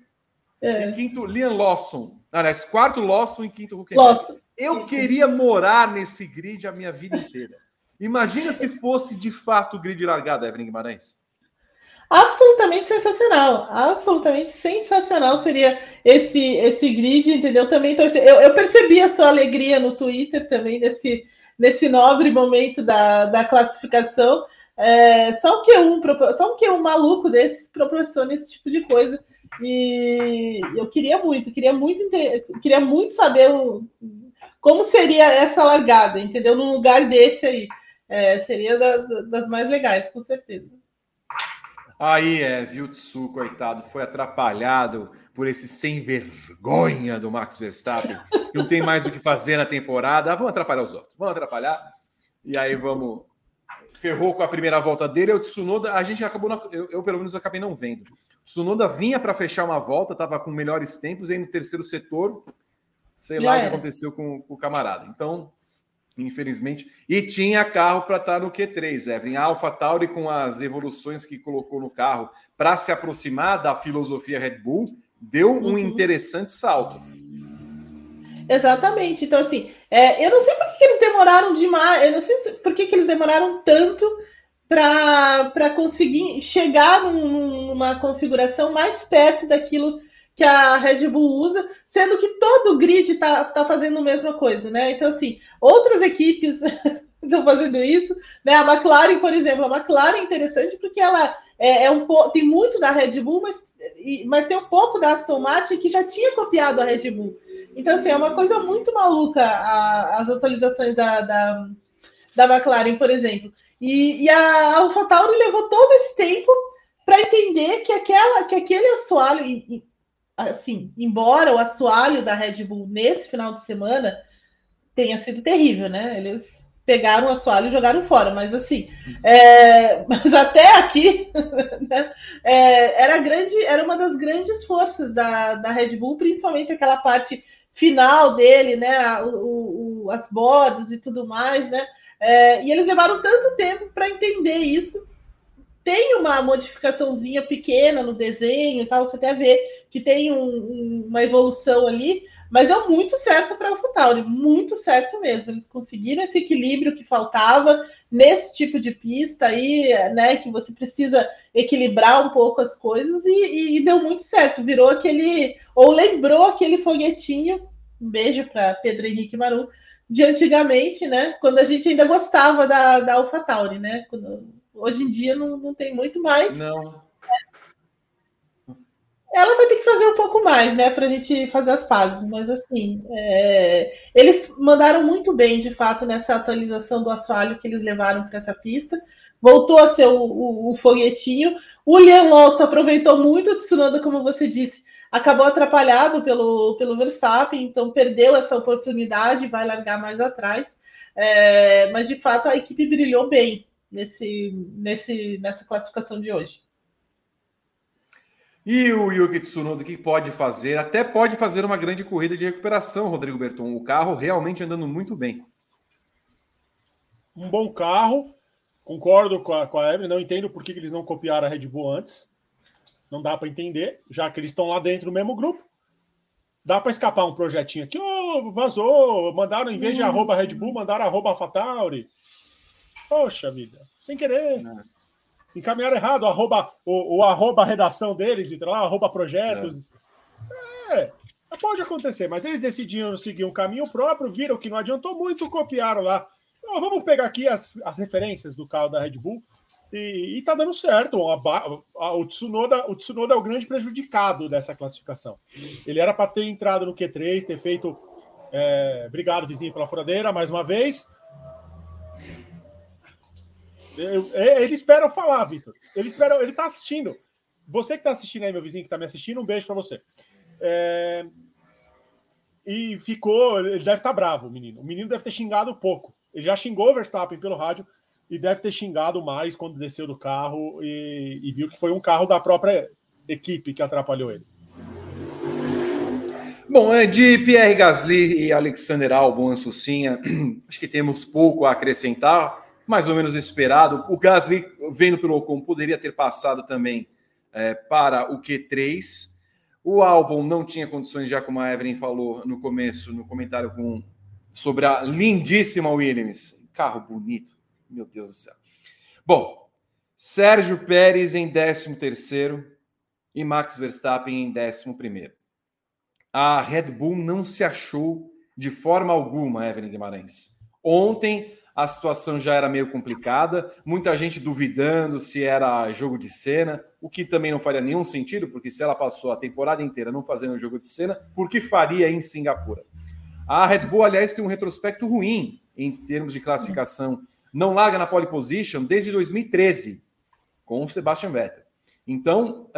e quinto Liam Lawson. Aliás, quarto Lawson e quinto Hülkenberg. Eu queria morar nesse grid a minha vida inteira. Imagina se fosse de fato o grid largado, Evelyn Guimarães. Absolutamente sensacional, absolutamente sensacional seria esse grid, entendeu? Também então, eu percebi a sua alegria no Twitter também nesse nobre momento da classificação. Só um Q1 maluco desses proporciona esse tipo de coisa. E eu queria muito saber como seria essa largada, entendeu? Num lugar desse aí. Seria das mais legais, com certeza. Aí viu, Tsu, coitado, foi atrapalhado por esse sem vergonha do Max Verstappen, que não tem mais o que fazer na temporada. Vamos atrapalhar os outros, vamos atrapalhar. E aí vamos... Ferrou com a primeira volta dele, o Tsunoda, a gente acabou... Eu pelo menos, acabei não vendo. O Tsunoda vinha para fechar uma volta, estava com melhores tempos, e aí no terceiro setor, sei lá o que aconteceu com o camarada. Então, infelizmente, e tinha carro para estar no Q3, Evelyn. A AlphaTauri, com as evoluções que colocou no carro para se aproximar da filosofia Red Bull, deu um interessante salto. Exatamente. Então, assim, eu não sei por que eles demoraram demais, eu não sei por que eles demoraram tanto para conseguir chegar numa configuração mais perto daquilo que a Red Bull usa, sendo que todo o grid está fazendo a mesma coisa, né? Então, assim, outras equipes estão fazendo isso, né? A McLaren, por exemplo, a McLaren é interessante porque ela tem muito da Red Bull, mas tem um pouco da Aston Martin, que já tinha copiado a Red Bull. Então, assim, é uma coisa muito maluca as atualizações da McLaren, por exemplo. E a AlphaTauri levou todo esse tempo para entender que aquele assoalho... Assim, embora o assoalho da Red Bull nesse final de semana tenha sido terrível, né? Eles pegaram o assoalho e jogaram fora, mas assim, mas até aqui, né? Era uma das grandes forças da Red Bull, principalmente aquela parte final dele, né? As bordas e tudo mais, né? E eles levaram tanto tempo para entender isso. Tem uma modificaçãozinha pequena no desenho e tal, você até vê que tem uma evolução ali, Mas deu muito certo para a AlphaTauri, muito certo mesmo. Eles conseguiram esse equilíbrio que faltava nesse tipo de pista aí, né? Que você precisa equilibrar um pouco as coisas e deu muito certo. Virou aquele, ou lembrou aquele foguetinho, um beijo para Pedro Henrique Maru, de antigamente, né? Quando a gente ainda gostava da AlphaTauri, né? Hoje em dia não tem muito mais. Não. Ela vai ter que fazer um pouco mais, né, para a gente fazer as pazes, mas assim, eles mandaram muito bem, de fato, nessa atualização do assoalho que eles levaram para essa pista, voltou a ser o foguetinho, o Liam Lawson aproveitou muito o Tsunoda, como você disse, acabou atrapalhado pelo Verstappen, então perdeu essa oportunidade, vai largar mais atrás, mas de fato a equipe brilhou bem nessa classificação de hoje. E o Yuki Tsunoda, o que pode fazer? Até pode fazer uma grande corrida de recuperação, Rodrigo Berton. O carro realmente andando muito bem. Um bom carro. Concordo com a Evelyn. Não entendo por que eles não copiaram a Red Bull antes. Não dá para entender, já que eles estão lá dentro do mesmo grupo. Dá para escapar um projetinho aqui. Vazou. Mandaram, em vez de arroba Red Bull, mandaram arroba AlphaTauri. Poxa vida. Sem querer. Não. Encaminharam errado, arroba redação deles, lá, arroba projetos. Pode acontecer, mas eles decidiram seguir um caminho próprio, viram que não adiantou muito, copiaram lá. Então, vamos pegar aqui as referências do carro da Red Bull e tá dando certo. O Tsunoda é o grande prejudicado dessa classificação. Ele era para ter entrado no Q3, ter feito... obrigado, vizinho, pela furadeira, mais uma vez... Ele espera eu falar, Vitor. Ele tá assistindo. Você que tá assistindo aí, meu vizinho que tá me assistindo, um beijo pra você. E ficou... Ele deve estar bravo, o menino. O menino deve ter xingado um pouco. Ele já xingou o Verstappen pelo rádio e deve ter xingado mais quando desceu do carro e viu que foi um carro da própria equipe que atrapalhou ele. Bom, de Pierre Gasly e Alexander Albon, Ansucinha, acho que temos pouco a acrescentar. Mais ou menos esperado. O Gasly, vendo pelo Ocon, poderia ter passado também para o Q3. O Albon não tinha condições, já como a Evelyn falou no começo, no comentário sobre a lindíssima Williams. Carro bonito. Meu Deus do céu. Bom, Sérgio Pérez em 13º e Max Verstappen em 11º. A Red Bull não se achou de forma alguma, Evelyn Guimarães. Ontem... A situação já era meio complicada, muita gente duvidando se era jogo de cena, o que também não faria nenhum sentido, porque se ela passou a temporada inteira não fazendo jogo de cena, por que faria em Singapura? A Red Bull, aliás, tem um retrospecto ruim em termos de classificação. Não larga na pole position desde 2013, com o Sebastian Vettel. Então,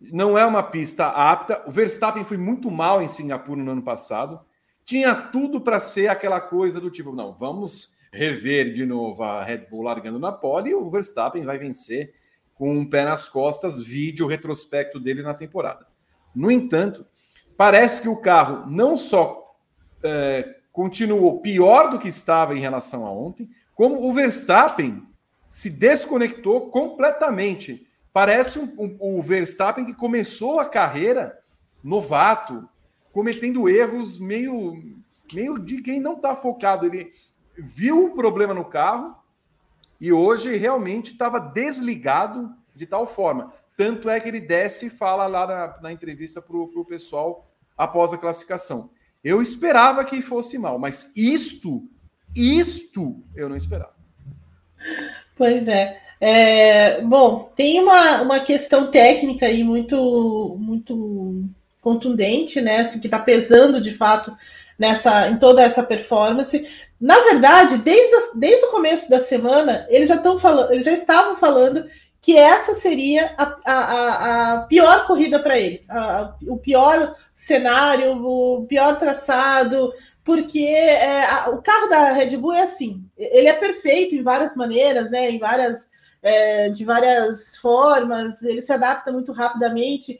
não é uma pista apta. O Verstappen foi muito mal em Singapura no ano passado. Tinha tudo para ser aquela coisa do tipo, não, vamos rever de novo a Red Bull largando na pole e o Verstappen vai vencer com um pé nas costas, vídeo retrospecto dele na temporada. No entanto, parece que o carro não só continuou pior do que estava em relação a ontem, como o Verstappen se desconectou completamente. Parece o Verstappen que começou a carreira novato, cometendo erros meio de quem não está focado. Ele viu o problema no carro e hoje realmente estava desligado de tal forma. Tanto é que ele desce e fala lá na entrevista para o pessoal após a classificação. Eu esperava que fosse mal, mas isto eu não esperava. Pois é. Bom, tem uma questão técnica aí muito... muito... contundente, né, assim, que está pesando de fato em toda essa performance. Na verdade, desde o começo da semana, eles já estavam falando que essa seria a pior corrida para eles, o pior cenário, o pior traçado, porque o carro da Red Bull é assim, ele é perfeito em várias maneiras, né, de várias formas, ele se adapta muito rapidamente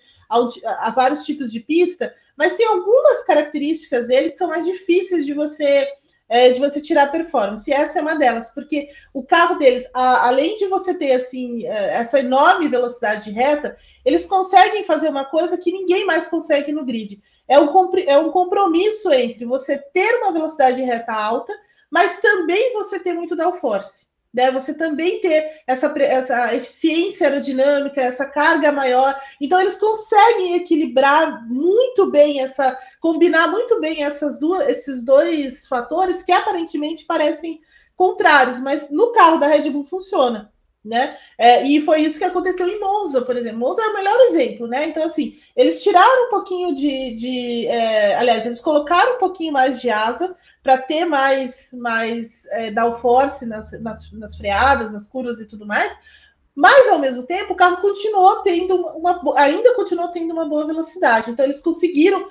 a vários tipos de pista, mas tem algumas características dele que são mais difíceis de você de você tirar a performance, e essa é uma delas, porque o carro deles, além de você ter assim essa enorme velocidade de reta, eles conseguem fazer uma coisa que ninguém mais consegue no grid, é um compromisso entre você ter uma velocidade de reta alta, mas também você ter muito downforce, né? Você também ter essa eficiência aerodinâmica, essa carga maior. Então eles conseguem equilibrar muito bem combinar muito bem esses dois fatores que aparentemente parecem contrários, mas no carro da Red Bull funciona, né? E foi isso que aconteceu em Monza, por exemplo. Monza é o melhor exemplo, né? Então, assim, eles tiraram um pouquinho aliás, eles colocaram um pouquinho mais de asa para ter mais downforce nas freadas, nas curvas e tudo mais, mas ao mesmo tempo o carro ainda continuou tendo uma boa velocidade. Então eles conseguiram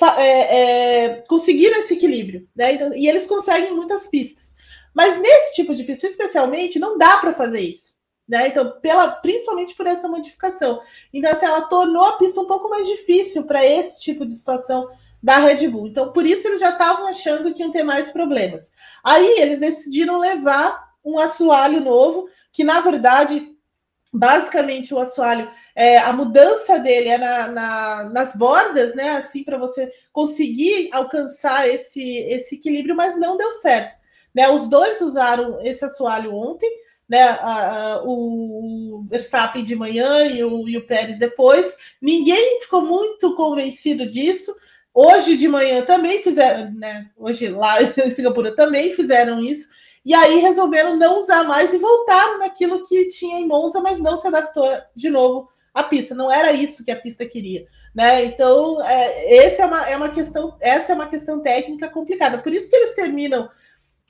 esse equilíbrio, né? Então, e eles conseguem muitas pistas. Mas nesse tipo de pista, especialmente, não dá para fazer isso, né? Então, principalmente por essa modificação. Então, assim, ela tornou a pista um pouco mais difícil para esse tipo de situação da Red Bull. Então, por isso, eles já estavam achando que iam ter mais problemas. Aí, eles decidiram levar um assoalho novo, que, na verdade, basicamente, o assoalho, a mudança dele é nas bordas, né? Assim, para você conseguir alcançar esse equilíbrio, mas não deu certo. Né, os dois usaram esse assoalho ontem, né, o Verstappen de manhã e o Pérez depois. Ninguém ficou muito convencido disso. Hoje de manhã também fizeram, né, hoje lá em Singapura também fizeram isso. E aí resolveram não usar mais e voltaram naquilo que tinha em Monza, mas não se adaptou de novo à pista. Não era isso que a pista queria, né? Então, essa é uma questão técnica complicada. Por isso que eles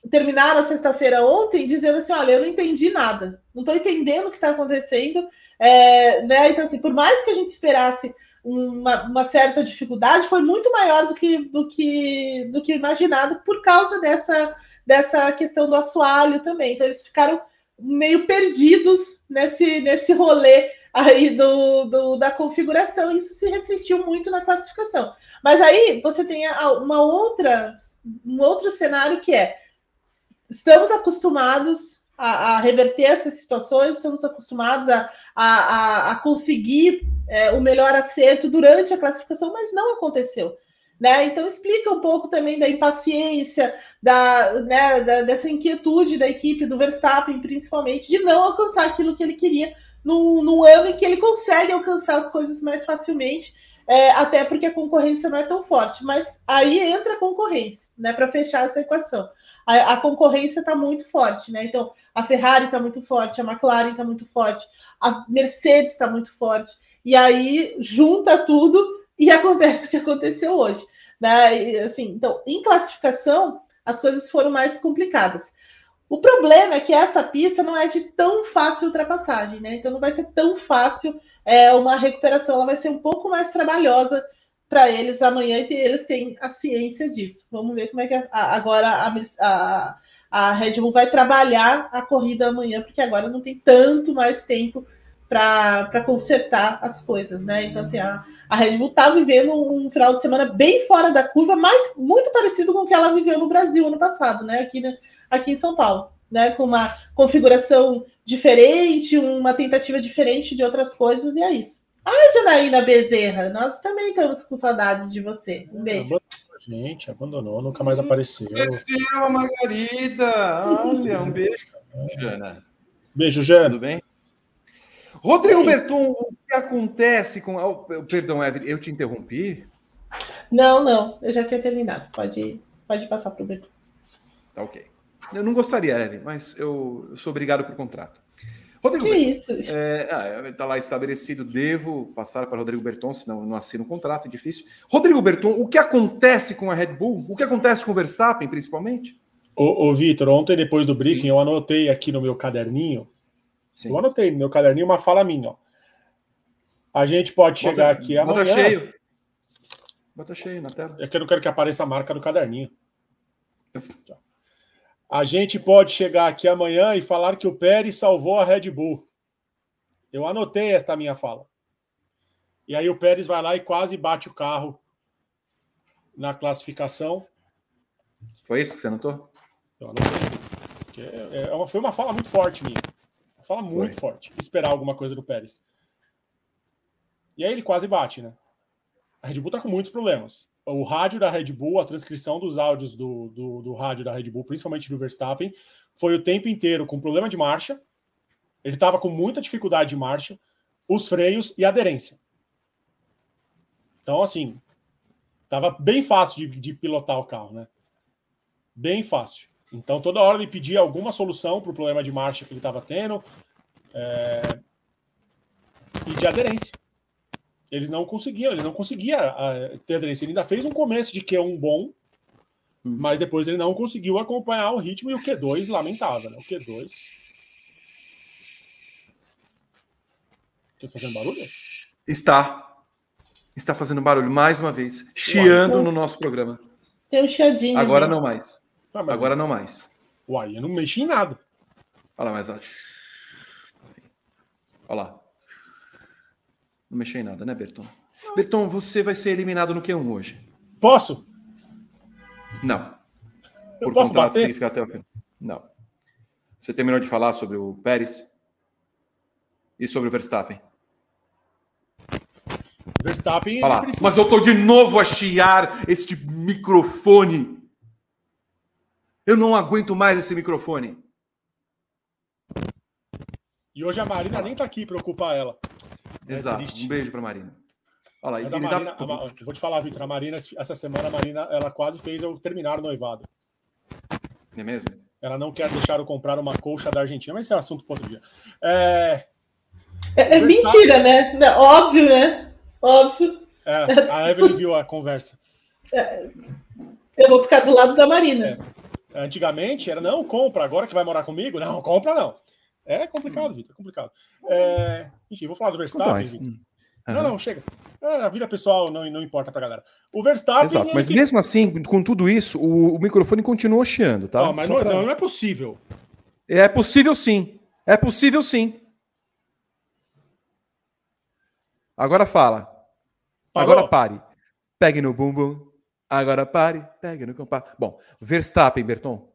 terminaram a sexta-feira ontem dizendo assim, olha, eu não entendi nada, não estou entendendo o que está acontecendo, né? Então, assim, por mais que a gente esperasse uma certa dificuldade, foi muito maior do que imaginado por causa dessa questão do assoalho também. Então, eles ficaram meio perdidos nesse rolê aí da configuração, e isso se refletiu muito na classificação. Mas aí você tem um outro cenário que é: estamos acostumados a reverter essas situações, estamos acostumados a conseguir o melhor acerto durante a classificação, mas não aconteceu, né? Então explica um pouco também da impaciência, dessa inquietude da equipe do Verstappen, principalmente, de não alcançar aquilo que ele queria num ano em que ele consegue alcançar as coisas mais facilmente, até porque a concorrência não é tão forte. Mas aí entra a concorrência, né, para fechar essa equação. A concorrência está muito forte, né? Então, a Ferrari está muito forte, a McLaren está muito forte, a Mercedes está muito forte, e aí junta tudo e acontece o que aconteceu hoje, né? E, assim, então, em classificação, as coisas foram mais complicadas. O problema é que essa pista não é de tão fácil ultrapassagem, né? Então, não vai ser tão fácil uma recuperação, ela vai ser um pouco mais trabalhosa para eles amanhã, e eles têm a ciência disso. Vamos ver como é que agora a Red Bull vai trabalhar a corrida amanhã, porque agora não tem tanto mais tempo para consertar as coisas, né? Então, assim, a Red Bull está vivendo um final de semana bem fora da curva, mas muito parecido com o que ela viveu no Brasil ano passado, né? Aqui em São Paulo, né? Com uma configuração diferente, uma tentativa diferente de outras coisas, e é isso. Ai, Janaína Bezerra, nós também estamos com saudades de você. Um beijo. Abandonou a gente, nunca mais apareceu. Apareceu a Margarida. Olha, um beijo, Jana. Beijo, Jana. Tudo bem? Rodrigo Berton, o que acontece com... Perdão, Evelyn, eu te interrompi? Não, eu já tinha terminado. Pode passar para o Berton. Tá, ok. Eu não gostaria, Evelyn, mas eu sou obrigado por contrato. Rodrigo que Berton. Isso? Está lá estabelecido, devo passar para Rodrigo Berton, senão não assino o contrato, é difícil. Rodrigo Berton, o que acontece com a Red Bull? O que acontece com o Verstappen, principalmente? Ô Vitor, ontem, depois do briefing, sim, eu anotei aqui no meu caderninho, sim, eu anotei no meu caderninho uma fala minha, ó. A gente pode chegar aqui amanhã... Bota cheio na tela. É que eu não quero que apareça a marca do caderninho. Tchau. A gente pode chegar aqui amanhã e falar que o Pérez salvou a Red Bull. Eu anotei esta minha fala. E aí o Pérez vai lá e quase bate o carro na classificação. Foi isso que você notou? Eu anotei. Foi uma fala muito forte minha. Uma fala muito forte. Esperar alguma coisa do Pérez. E aí ele quase bate, né? A Red Bull tá com muitos problemas. O rádio da Red Bull, a transcrição dos áudios do rádio da Red Bull, principalmente do Verstappen, foi o tempo inteiro com problema de marcha. Ele estava com muita dificuldade de marcha, os freios e aderência. Então, assim, estava bem fácil de pilotar o carro, né? Bem fácil. Então, toda hora ele pedia alguma solução para o problema de marcha que ele estava tendo e de aderência. Ele não conseguia ter aderência. Ele ainda fez um começo de Q1 bom, mas depois ele não conseguiu acompanhar o ritmo e o Q2 lamentável, né? O Q2... Estou fazendo barulho? Está fazendo barulho mais uma vez, chiando no nosso programa. Tem um chiadinho. Agora não mais. Agora não mais. Uai, eu não mexi em nada. Olha lá, mas... Olha lá. Não mexeu em nada, né, Berton? Berton, você vai ser eliminado no Q1 hoje. Posso? Não. Eu posso bater? Ficar até o fim. Não. Você terminou de falar sobre o Pérez e sobre o Verstappen. Verstappen... Olha lá. Mas eu estou de novo a chiar este microfone. Eu não aguento mais esse microfone. E hoje a Marina nem está aqui para ocupar ela. Exato, triste. Um beijo pra Marina. Olha lá, mas vou te falar, Vitor, a Marina, essa semana, a Marina, ela quase fez eu terminar o noivado. Não é mesmo? Ela não quer deixar eu comprar uma colcha da Argentina, mas esse é o assunto para outro dia. É mentira, né? Não, óbvio, né? Óbvio. A Evelyn viu a conversa. Eu vou ficar do lado da Marina. Antigamente era, não, compra, agora que vai morar comigo, não, compra não. É complicado, Vitor, é complicado. Enfim, vou falar do Verstappen. Não, chega. A vida pessoal não importa pra galera. O Verstappen... Exato, mas mesmo assim, com tudo isso, o microfone continuou chiando, tá? Não, mas não é possível. É possível sim. É possível sim. Agora fala. Parou. Agora pare. Pegue no bumbum. Agora pare. Pegue no compá. Bom, Verstappen, Berton.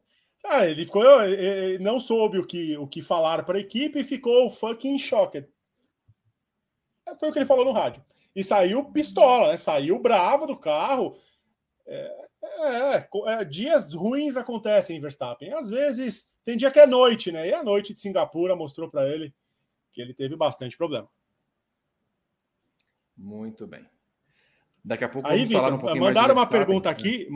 Ele ficou... Ele não soube o que falar para a equipe e ficou fucking shocked. Foi o que ele falou no rádio. E saiu pistola, né? Saiu bravo do carro. Dias ruins acontecem em Verstappen. Às vezes, tem dia que é noite, né? E a noite de Singapura mostrou para ele que ele teve bastante problema. Muito bem. Daqui a pouco aí, vamos falar um pouquinho mandaram mais.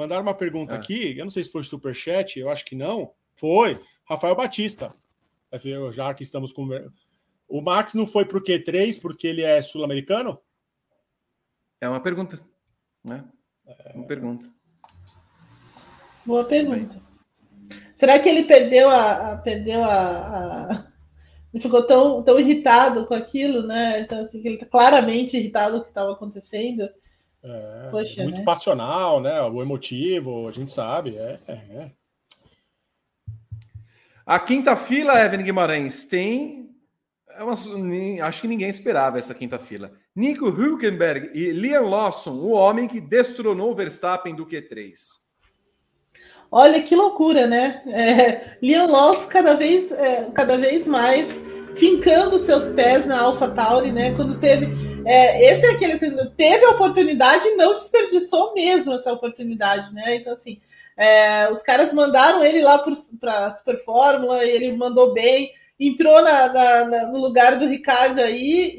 Mandaram uma pergunta aqui, eu não sei se foi superchat, eu acho que não. Foi, Rafael Batista. Já que estamos com... O Max não foi pro Q3 porque ele é sul-americano? É uma pergunta, né? Uma pergunta. Boa pergunta. Será que ele perdeu a... Ele ficou tão irritado com aquilo, né? Então, assim, ele tá claramente irritado com o que estava acontecendo. Poxa, muito, né? Passional, né? O emotivo, a gente sabe. A quinta fila, Evelyn Guimarães, tem... Acho que ninguém esperava essa quinta fila. Nico Hülkenberg e Liam Lawson, o homem que destronou Verstappen do Q3. Olha que loucura, né? Liam Lawson cada vez mais fincando seus pés na AlphaTauri, né? Quando teve... esse é aquele que teve a oportunidade e não desperdiçou mesmo essa oportunidade, né? Então, assim, os caras mandaram ele lá para a Super Fórmula, ele mandou bem, entrou no lugar do Ricardo aí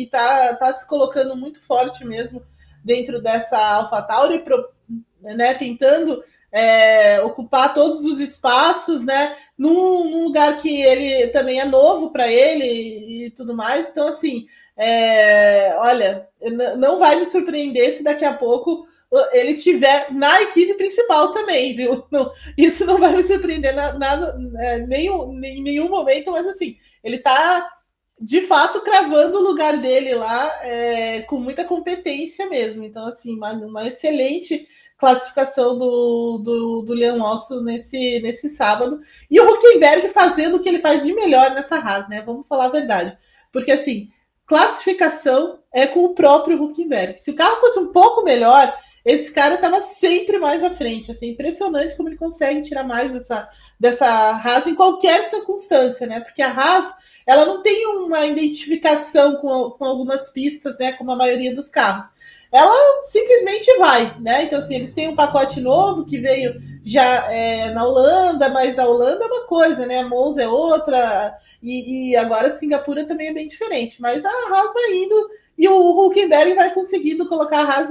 e tá se colocando muito forte mesmo dentro dessa AlphaTauri, né? Tentando ocupar todos os espaços, né? Num lugar que ele também é novo para ele e tudo mais. Então, assim... olha, não vai me surpreender se daqui a pouco ele tiver na equipe principal também, viu? Não, isso não vai me surpreender em nenhum momento, mas assim, ele tá de fato cravando o lugar dele lá com muita competência mesmo. Então, assim, uma excelente classificação do Liam Lawson nesse sábado. E o Hülkenberg fazendo o que ele faz de melhor nessa Haas, né? Vamos falar a verdade. Porque, assim, classificação é com o próprio Hülkenberg. Se o carro fosse um pouco melhor, esse cara estava sempre mais à frente. Assim, impressionante como ele consegue tirar mais dessa Haas em qualquer circunstância, né? Porque a Haas, ela não tem uma identificação com algumas pistas, né? Como a maioria dos carros. Ela simplesmente vai, né? Então, assim, eles têm um pacote novo que veio já na Holanda, mas a Holanda é uma coisa, né? A Monza é outra, e agora a Singapura também é bem diferente. Mas a Haas vai indo e o Hülkenberg vai conseguindo colocar a Haas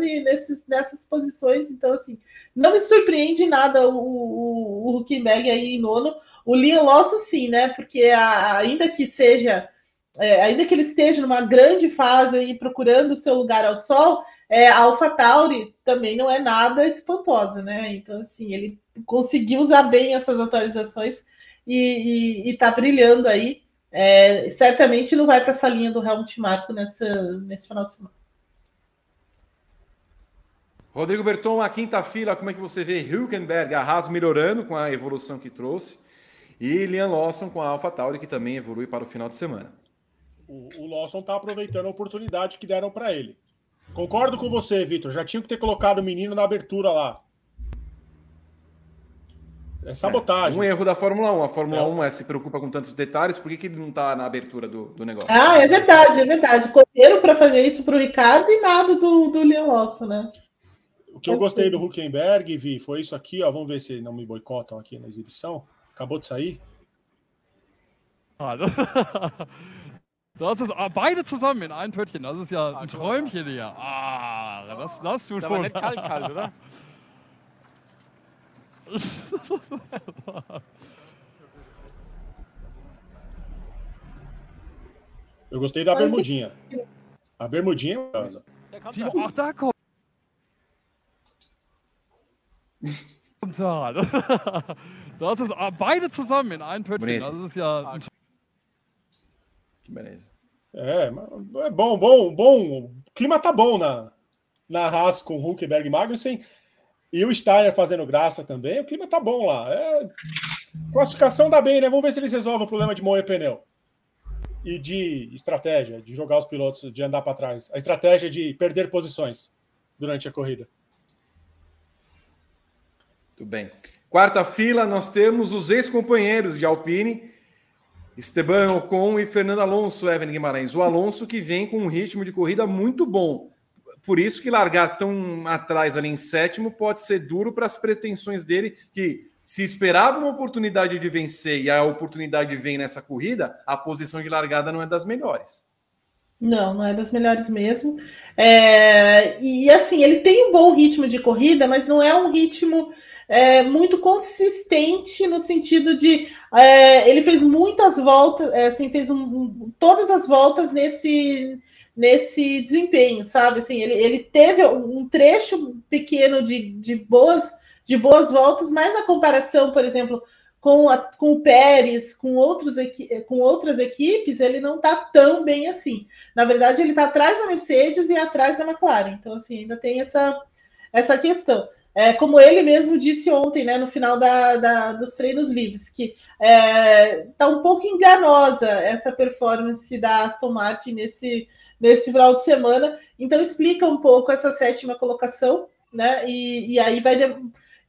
nessas posições. Então, assim, não me surpreende nada o Hülkenberg aí em nono. O Liam Lawson, sim, né? Porque ainda que ele esteja numa grande fase aí procurando o seu lugar ao sol, a AlphaTauri também não é nada espantosa, né? Então, assim, ele conseguiu usar bem essas atualizações e tá brilhando aí. Certamente não vai para essa linha do Helmut Marko nesse final de semana. Rodrigo Berton, a quinta fila, como é que você vê Hülkenberg, a Haas melhorando com a evolução que trouxe, e Liam Lawson com a AlphaTauri, que também evolui para o final de semana. O Lawson tá aproveitando a oportunidade que deram para ele. Concordo com você, Vitor. Já tinha que ter colocado o menino na abertura lá. É sabotagem. Um erro da Fórmula 1. A Fórmula 1 se preocupa com tantos detalhes. Por que ele não está na abertura do negócio? Ah, é verdade, é verdade. Correram para fazer isso para o Ricardo e nada do Liam Lawson, né? O que eu gostei do Hülkenberg, Vi, foi isso aqui. Ó. Vamos ver se não me boicotam aqui na exibição. Acabou de sair. Das ist beide zusammen in einem Pöttchen. Das ist ja ein Träumchen hier. Ah, das tut schon. Das ist aber nicht kalt, oder? Eu gostei da bermudinha. A bermudinha é maravilhosa. Ach, da kommt. Das ist beide zusammen in einem Pöttchen. Das ist ja ein. Beleza. É bom. O clima tá bom na Haas com o Hülkenberg e Magnussen. E o Steiner fazendo graça também. O clima tá bom lá. Classificação dá bem, né? Vamos ver se eles resolvem o problema de moer pneu. E de estratégia, de jogar os pilotos, de andar para trás. A estratégia de perder posições durante a corrida. Muito bem. Quarta fila, nós temos os ex-companheiros de Alpine. Esteban Ocon e Fernando Alonso, Evelyn Guimarães. O Alonso que vem com um ritmo de corrida muito bom. Por isso que largar tão atrás ali em sétimo pode ser duro para as pretensões dele, que se esperava uma oportunidade de vencer e a oportunidade vem nessa corrida, a posição de largada não é das melhores. Não é das melhores mesmo. E assim, ele tem um bom ritmo de corrida, mas não é um ritmo... muito consistente no sentido de ele fez muitas voltas, assim, fez todas as voltas nesse desempenho, sabe? Assim, ele teve um trecho pequeno de boas voltas, mas na comparação, por exemplo, com o Pérez, com outras equipes, ele não está tão bem assim. Na verdade, ele está atrás da Mercedes e atrás da McLaren. Então, assim, ainda tem essa questão. Como ele mesmo disse ontem, né, no final dos treinos livres, que está um pouco enganosa essa performance da Aston Martin nesse final de semana. Então explica um pouco essa sétima colocação, né? E aí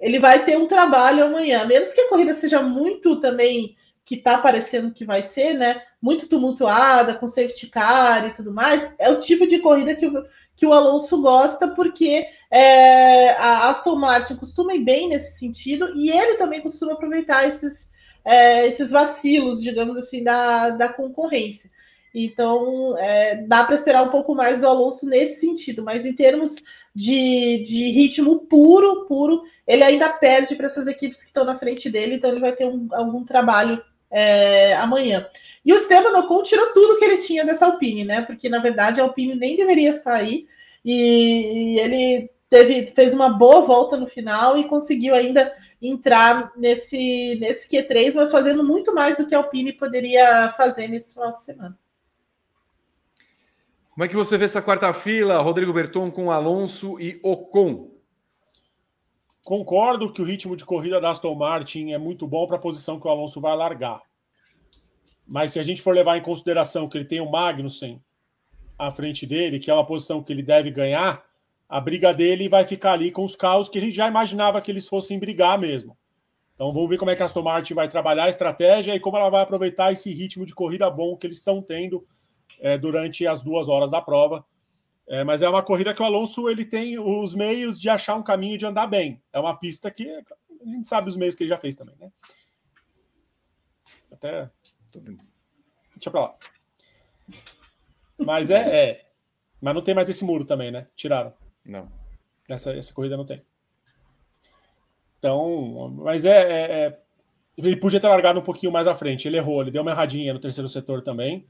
ele vai ter um trabalho amanhã, a menos que a corrida seja muito também, que está parecendo que vai ser, né? Muito tumultuada, com safety car e tudo mais. É o tipo de corrida que o Alonso gosta, porque a Aston Martin costuma ir bem nesse sentido, e ele também costuma aproveitar esses vacilos, digamos assim, da concorrência. Então, dá para esperar um pouco mais do Alonso nesse sentido, mas em termos de ritmo puro, ele ainda perde para essas equipes que estão na frente dele, então ele vai ter algum trabalho amanhã. E o Esteban Ocon tirou tudo que ele tinha dessa Alpine, né? Porque, na verdade, a Alpine nem deveria sair, e ele fez uma boa volta no final e conseguiu ainda entrar nesse Q3, mas fazendo muito mais do que a Alpine poderia fazer nesse final de semana. Como é que você vê essa quarta fila, Rodrigo Berton, com Alonso e Ocon? Concordo que o ritmo de corrida da Aston Martin é muito bom para a posição que o Alonso vai largar. Mas se a gente for levar em consideração que ele tem o Magnussen à frente dele, que é uma posição que ele deve ganhar, a briga dele vai ficar ali com os carros que a gente já imaginava que eles fossem brigar mesmo. Então vamos ver como é que a Aston Martin vai trabalhar a estratégia e como ela vai aproveitar esse ritmo de corrida bom que eles estão tendo durante as 2 horas da prova. Mas é uma corrida que o Alonso ele tem os meios de achar um caminho de andar bem. É uma pista que a gente sabe os meios que ele já fez também, né? Até... Deixa pra lá. Mas mas não tem mais esse muro também, né? Tiraram. Não. Essa corrida não tem. Então, mas ele podia ter largado um pouquinho mais à frente. Ele errou, ele deu uma erradinha no terceiro setor também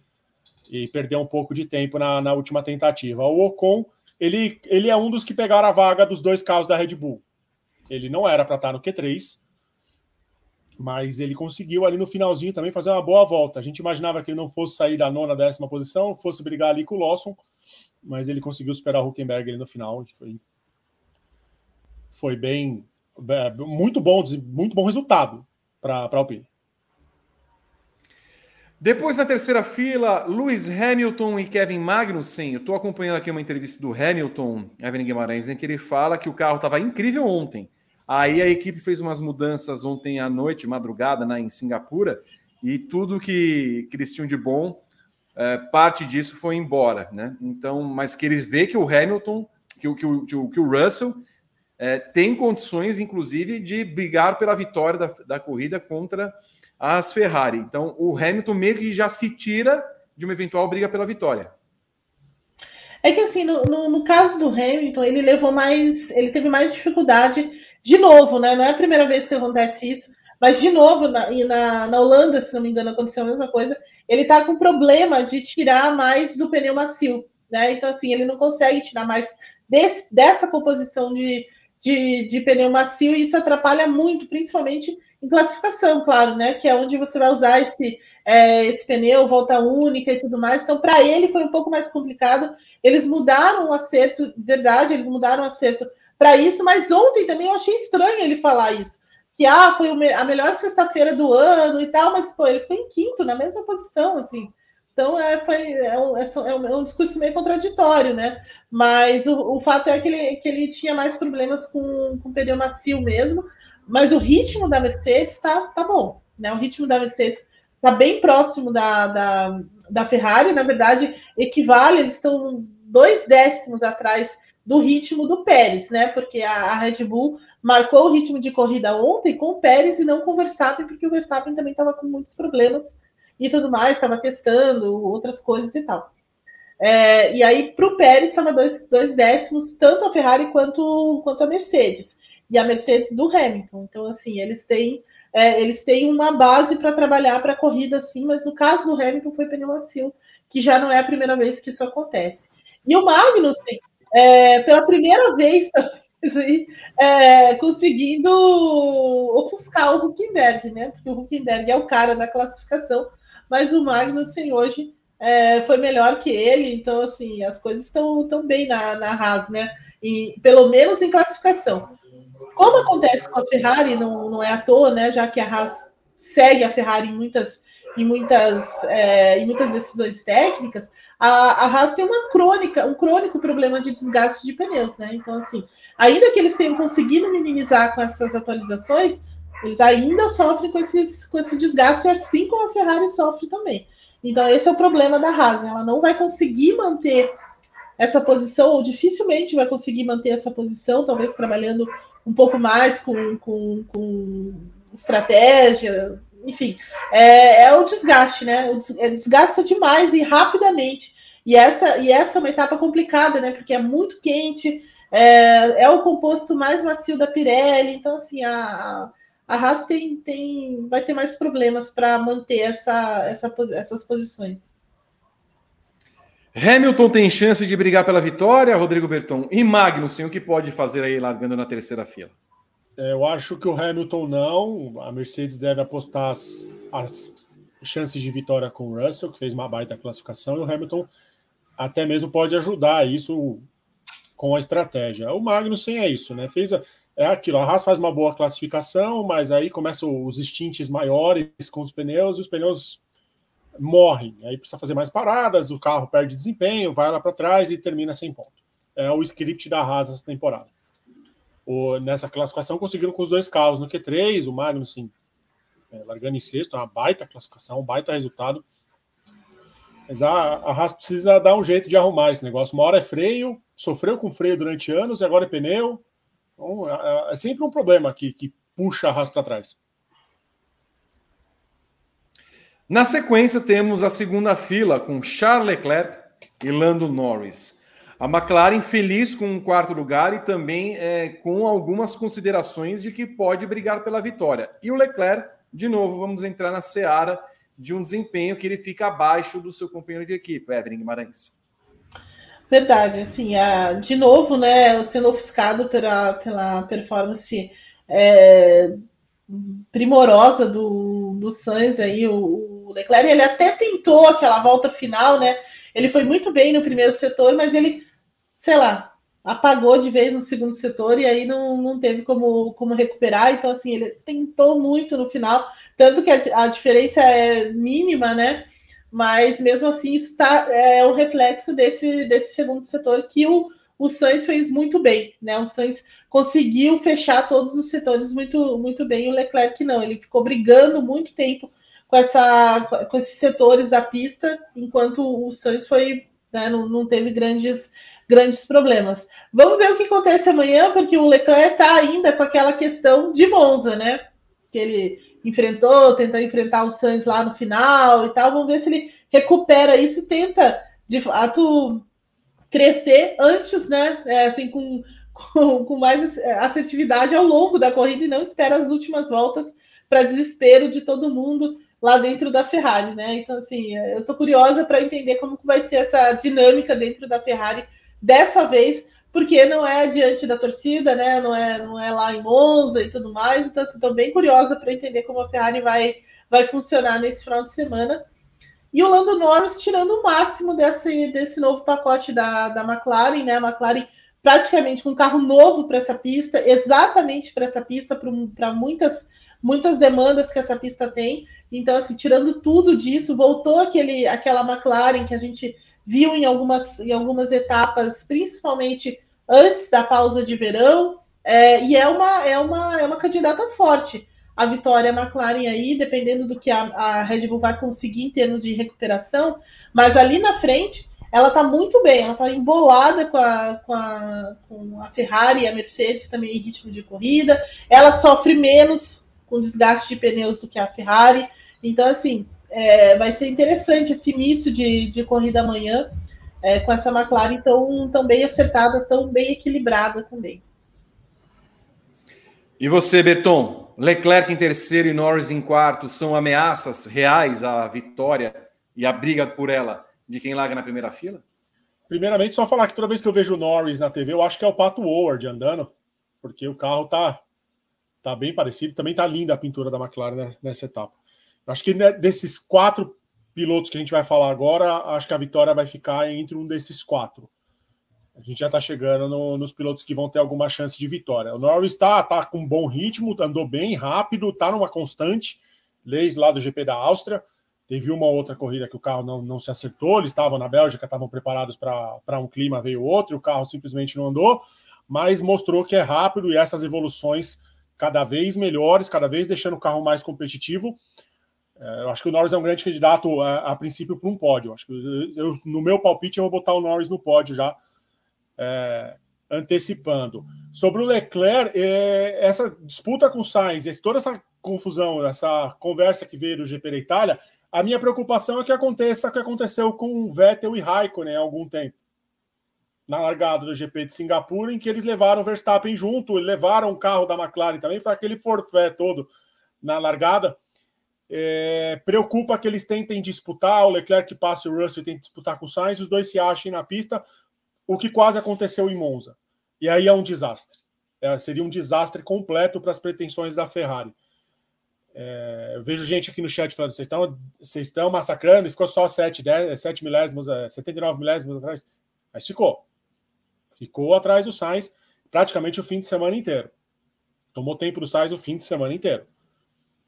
e perdeu um pouco de tempo na última tentativa. O Ocon, ele é um dos que pegaram a vaga dos 2 carros da Red Bull. Ele não era para estar no Q3, mas ele conseguiu ali no finalzinho também fazer uma boa volta. A gente imaginava que ele não fosse sair da 9ª, 10ª posição, fosse brigar ali com o Lawson, mas ele conseguiu superar o Hülkenberg ali no final, que foi bem... muito bom resultado para a Alpine. Depois, na terceira fila, Lewis Hamilton e Kevin Magnussen. Eu estou acompanhando aqui uma entrevista do Hamilton, Evelyn Guimarães, em que ele fala que o carro estava incrível ontem. Aí a equipe fez umas mudanças ontem à noite, madrugada, em Singapura, e tudo que eles tinham de bom, parte disso foi embora, né? Então, mas que eles veem que o Hamilton, que o Russell... tem condições, inclusive, de brigar pela vitória da corrida contra as Ferrari. Então, o Hamilton meio que já se tira de uma eventual briga pela vitória. É que, assim, no caso do Hamilton, ele teve mais dificuldade de novo, né? Não é a primeira vez que acontece isso, mas de novo, na Holanda, se não me engano, aconteceu a mesma coisa. Ele está com problema de tirar mais do pneu macio, né? Então, assim, ele não consegue tirar mais dessa composição de pneu macio, e isso atrapalha muito, principalmente em classificação, claro, né? Que é onde você vai usar esse pneu, volta única e tudo mais. Então, para ele foi um pouco mais complicado. Eles mudaram o acerto, verdade, eles mudaram o acerto para isso, mas ontem também eu achei estranho ele falar isso. Que foi a melhor sexta-feira do ano e tal, mas pô, ele ficou em quinto, na mesma posição, assim. Então, um discurso meio contraditório, né? Mas o fato é que ele tinha mais problemas com o pneu macio mesmo, mas o ritmo da Mercedes tá bom, né? O ritmo da Mercedes tá bem próximo da Ferrari, na verdade, equivale, eles estão 2 décimos atrás do ritmo do Pérez, né? Porque a Red Bull marcou o ritmo de corrida ontem com o Pérez e não com o Verstappen, porque o Verstappen também estava com muitos problemas e tudo mais, estava testando outras coisas e tal. E aí, para o Pérez, estava 2 décimos, tanto a Ferrari quanto a Mercedes. E a Mercedes do Hamilton. Então, assim, eles têm uma base para trabalhar para a corrida, assim, mas no caso do Hamilton foi pneu macio, que já não é a primeira vez que isso acontece. E o Magnussen, pela primeira vez, talvez, conseguindo ofuscar o Hülkenberg, né? Porque o Hülkenberg é o cara da classificação, mas o Magnussen hoje foi melhor que ele, então, assim, as coisas estão bem na Haas, né? E, pelo menos em classificação. Como acontece com a Ferrari, não é à toa, né? Já que a Haas segue a Ferrari em muitas decisões técnicas, a Haas tem um crônico problema de desgaste de pneus, né? Então, assim, ainda que eles tenham conseguido minimizar com essas atualizações, eles ainda sofrem com esse desgaste, assim como a Ferrari sofre também. Então, esse é o problema da Haas. Ela não vai conseguir manter essa posição, ou dificilmente vai conseguir manter essa posição, talvez trabalhando um pouco mais com estratégia, enfim. É o desgaste, né? Desgasta demais e rapidamente. E essa é uma etapa complicada, né? Porque é muito quente, é o composto mais macio da Pirelli. Então, assim, a Haas vai ter mais problemas para manter essas posições. Hamilton tem chance de brigar pela vitória, Rodrigo Berton. E Magnussen, o que pode fazer aí largando na terceira fila? Eu acho que o Hamilton não. A Mercedes deve apostar as chances de vitória com o Russell, que fez uma baita classificação, e o Hamilton até mesmo pode ajudar isso com a estratégia. O Magnussen é isso, né? É aquilo, a Haas faz uma boa classificação, mas aí começam os stints maiores com os pneus, e os pneus morrem. Aí precisa fazer mais paradas, o carro perde desempenho, vai lá para trás e termina sem ponto. é o script da Haas essa temporada. Nessa classificação conseguiram com os dois carros no Q3, o Magnussen largando em sexto, uma baita classificação, um baita resultado. Mas a Haas precisa dar um jeito de arrumar esse negócio. Uma hora é freio, sofreu com freio durante anos e agora é pneu. Então, é sempre um problema que puxa a Haas para trás. Na sequência, temos a segunda fila com Charles Leclerc e Lando Norris. A McLaren feliz com um quarto lugar e também com algumas considerações de que pode brigar pela vitória. E o Leclerc, de novo, vamos entrar na seara de um desempenho que ele fica abaixo do seu companheiro de equipe, Evelyn Guimarães. Verdade, assim, de novo, né, sendo ofuscado pela performance primorosa do Sainz aí, o Leclerc, ele até tentou aquela volta final, né? Ele foi muito bem no primeiro setor, mas ele, sei lá, apagou de vez no segundo setor e aí não teve como recuperar. Então, assim, ele tentou muito no final, tanto que a diferença é mínima, né? Mas, mesmo assim, isso é um reflexo desse segundo setor que o Sainz fez muito bem, né? O Sainz conseguiu fechar todos os setores muito, muito bem, o Leclerc não. Ele ficou brigando muito tempo com esses setores da pista, enquanto o Sainz foi, né, não teve grandes problemas. Vamos ver o que acontece amanhã, porque o Leclerc está ainda com aquela questão de Monza, né? Que ele tentar enfrentar o Sainz lá no final e tal. Vamos ver se ele recupera isso e tenta, de fato, crescer antes, né? Assim, com mais assertividade ao longo da corrida e não espera as últimas voltas para desespero de todo mundo lá dentro da Ferrari, né? Então, assim, eu tô curiosa para entender como vai ser essa dinâmica dentro da Ferrari dessa vez, porque não é diante da torcida, né? Não é lá em Monza e tudo mais. Então, assim, tô bem curiosa para entender como a Ferrari vai funcionar nesse final de semana. E o Lando Norris tirando o máximo desse novo pacote da McLaren, né? A McLaren praticamente com um carro novo para essa pista, exatamente para essa pista, para muitas demandas que essa pista tem. Então, assim, tirando tudo disso, voltou aquela McLaren que a gente viu em algumas etapas, principalmente antes da pausa de verão, e é uma candidata forte a vitória McLaren aí, dependendo do que a Red Bull vai conseguir em termos de recuperação, mas ali na frente ela está muito bem, ela está embolada com a Ferrari e a Mercedes também em ritmo de corrida, ela sofre menos com desgaste de pneus do que a Ferrari. Então, assim, vai ser interessante esse início de corrida amanhã, com essa McLaren tão bem acertada, tão bem equilibrada também. E você, Berton? Leclerc em terceiro e Norris em quarto são ameaças reais à vitória e à briga por ela de quem larga na primeira fila? Primeiramente, só falar que toda vez que eu vejo o Norris na TV, eu acho que é o Pato Howard andando, porque o carro tá bem parecido, também tá linda a pintura da McLaren nessa etapa. Acho que desses quatro pilotos que a gente vai falar agora, acho que a vitória vai ficar entre um desses quatro. A gente já está chegando nos pilotos que vão ter alguma chance de vitória. O Norris tá com um bom ritmo, andou bem rápido, tá numa constante, desde lá do GP da Áustria. Teve uma outra corrida que o carro não se acertou, eles estavam na Bélgica, estavam preparados para um clima, veio outro, e o carro simplesmente não andou, mas mostrou que é rápido e essas evoluções cada vez melhores, cada vez deixando o carro mais competitivo. Eu acho que o Norris é um grande candidato, a princípio, para um pódio. Acho que no meu palpite, eu vou botar o Norris no pódio já, antecipando. Sobre o Leclerc, essa disputa com o Sainz, toda essa confusão, essa conversa que veio do GP da Itália, a minha preocupação é que aconteça o que aconteceu com o Vettel e Raikkonen há algum tempo, na largada do GP de Singapura, em que eles levaram o Verstappen junto, levaram o carro da McLaren também, foi aquele forfé todo na largada. Preocupa que eles tentem disputar, o Leclerc que passa e o Russell tenta disputar com o Sainz, os dois se achem na pista, o que quase aconteceu em Monza. E aí é um desastre. Seria um desastre completo para as pretensões da Ferrari. Eu vejo gente aqui no chat falando, vocês estão massacrando e ficou só 7 milésimos, 79 milésimos atrás. Mas ficou atrás do Sainz praticamente o fim de semana inteiro. Tomou tempo do Sainz o fim de semana inteiro.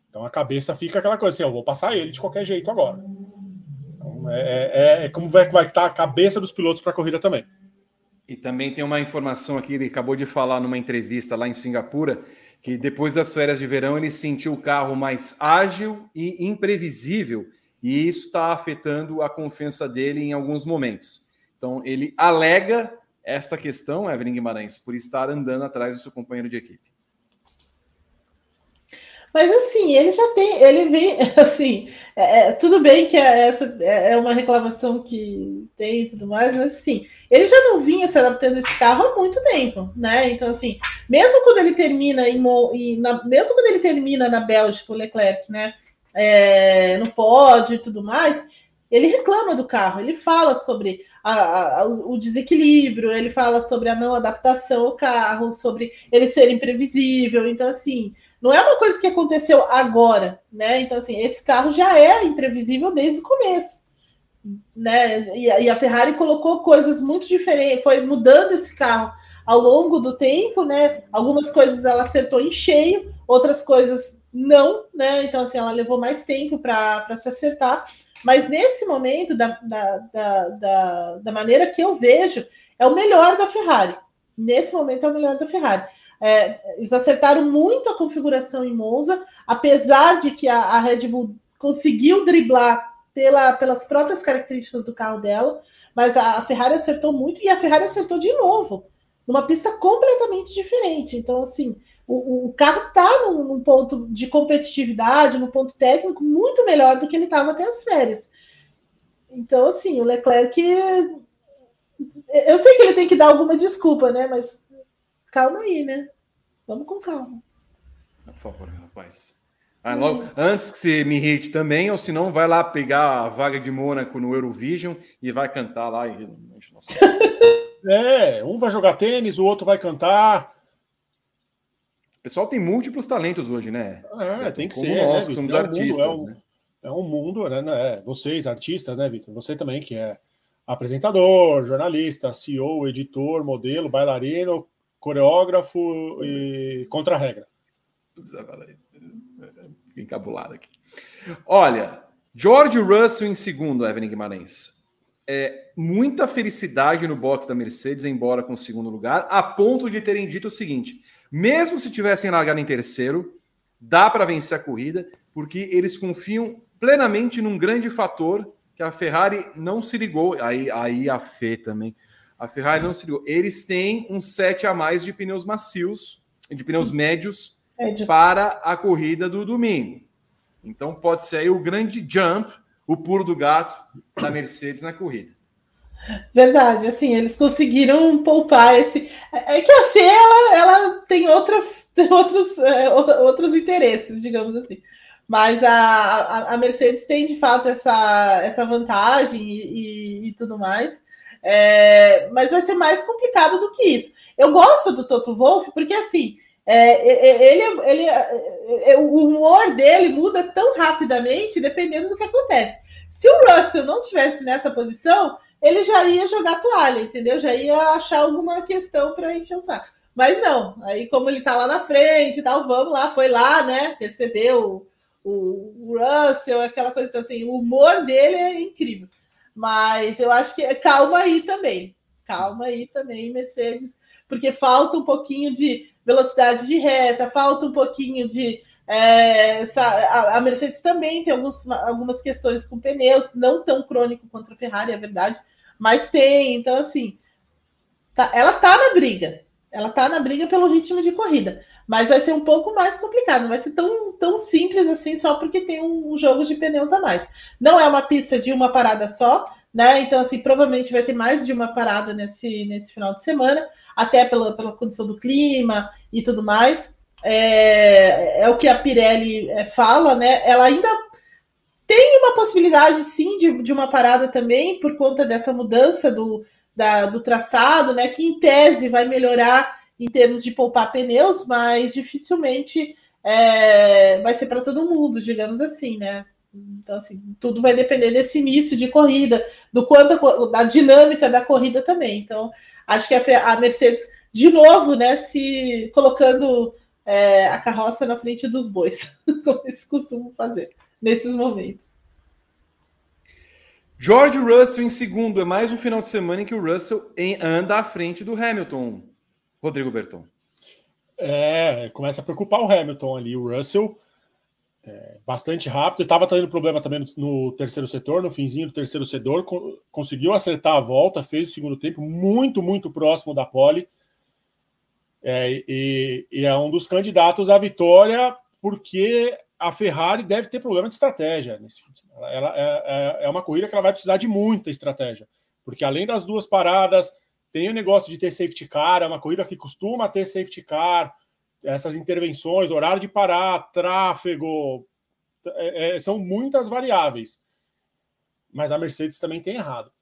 Então a cabeça fica aquela coisa assim, eu vou passar ele de qualquer jeito agora. Então, como vai estar a cabeça dos pilotos para a corrida também. E também tem uma informação aqui, ele acabou de falar numa entrevista lá em Singapura, que depois das férias de verão ele sentiu o carro mais ágil e imprevisível, e isso está afetando a confiança dele em alguns momentos. Então ele alega essa questão, Evelyn Guimarães, por estar andando atrás do seu companheiro de equipe. Mas assim, ele já tem, ele vem, assim, tudo bem que essa é uma reclamação que tem e tudo mais, mas assim, ele já não vinha se adaptando a esse carro há muito tempo, né? Então assim, mesmo quando ele termina na Bélgica, o Leclerc, né? No pódio e tudo mais, ele reclama do carro, ele fala sobre o desequilíbrio, ele fala sobre a não adaptação ao carro, sobre ele ser imprevisível, então assim, não é uma coisa que aconteceu agora, né? Então, assim, esse carro já é imprevisível desde o começo, né? E a Ferrari colocou coisas muito diferentes, foi mudando esse carro ao longo do tempo, né? Algumas coisas ela acertou em cheio, outras coisas não, né? Então, assim, ela levou mais tempo para se acertar. Mas nesse momento, da maneira que eu vejo, é o melhor da Ferrari. Nesse momento é o melhor da Ferrari. Eles acertaram muito a configuração em Monza, apesar de que a Red Bull conseguiu driblar pelas próprias características do carro dela, mas a Ferrari acertou muito, e a Ferrari acertou de novo, numa pista completamente diferente. Então, assim, o carro está num ponto de competitividade, num ponto técnico muito melhor do que ele estava até as férias. Então, assim, o Leclerc... Eu sei que ele tem que dar alguma desculpa, né, mas... Calma aí, né? Vamos com calma. Por favor, rapaz. Logo, antes que você me irrite também, ou se não, vai lá pegar a vaga de Mônaco no Eurovision e vai cantar lá. E... um vai jogar tênis, o outro vai cantar. O pessoal tem múltiplos talentos hoje, né? Tem que ser. Nós, né, somos artistas. É um mundo, né? Vocês, artistas, né, Vitor? Você também, que é apresentador, jornalista, CEO, editor, modelo, bailarino, coreógrafo e contra-regra. Não precisa falar isso. Fiquei encabulado aqui. Olha, George Russell em segundo, Evelyn Guimarães. Muita felicidade no box da Mercedes, embora com o segundo lugar, a ponto de terem dito o seguinte, mesmo se tivessem largado em terceiro, dá para vencer a corrida, porque eles confiam plenamente num grande fator que a Ferrari não se ligou, aí a Fê também, a Ferrari não se ligou. Eles têm um set a mais de pneus macios, de pneus médios, para a corrida do domingo. Então pode ser aí o grande jump, o pulo do gato da Mercedes na corrida. Verdade, assim, eles conseguiram poupar esse... É que a Fê, ela tem outros interesses, digamos assim. Mas a Mercedes tem, de fato, essa vantagem e tudo mais. Mas vai ser mais complicado do que isso. Eu gosto do Toto Wolff porque assim o humor dele muda tão rapidamente dependendo do que acontece. Se o Russell não tivesse nessa posição, ele já ia jogar toalha, entendeu? Já ia achar alguma questão para encher o saco. Mas não, aí como ele tá lá na frente e tal, vamos lá, foi lá, né? Recebeu o Russell, aquela coisa, então, assim, o humor dele é incrível. Mas eu acho que calma aí também, Mercedes, porque falta um pouquinho de velocidade de reta, falta um pouquinho de... a Mercedes também tem algumas questões com pneus, não tão crônico quanto a Ferrari, é verdade, mas tem, então assim, ela tá na briga pelo ritmo de corrida, mas vai ser um pouco mais complicado, não vai ser tão simples assim, só porque tem um jogo de pneus a mais. Não é uma pista de uma parada só, né? Então, assim, provavelmente vai ter mais de uma parada nesse final de semana, até pela condição do clima e tudo mais. É o que a Pirelli fala, né? Ela ainda tem uma possibilidade, sim, de uma parada também, por conta dessa mudança do traçado, né, que em tese vai melhorar em termos de poupar pneus, mas dificilmente vai ser para todo mundo, digamos assim, né? Então, assim, tudo vai depender desse início de corrida, do quanto da dinâmica da corrida também. Então, acho que a Mercedes, de novo, né, se colocando a carroça na frente dos bois, como eles costumam fazer nesses momentos. George Russell em segundo. É mais um final de semana em que o Russell anda à frente do Hamilton. Rodrigo Berton. É, começa a preocupar o Hamilton ali. O Russell bastante rápido. Estava tendo problema também no terceiro setor, no finzinho do terceiro setor. Conseguiu acertar a volta, fez o segundo tempo muito próximo da pole. E é um dos candidatos à vitória, porque a Ferrari deve ter problema de estratégia. Ela é uma corrida que ela vai precisar de muita estratégia, porque além das duas paradas, tem o negócio de ter safety car, é uma corrida que costuma ter safety car, essas intervenções, horário de parar, tráfego, são muitas variáveis. Mas a Mercedes também tem errado.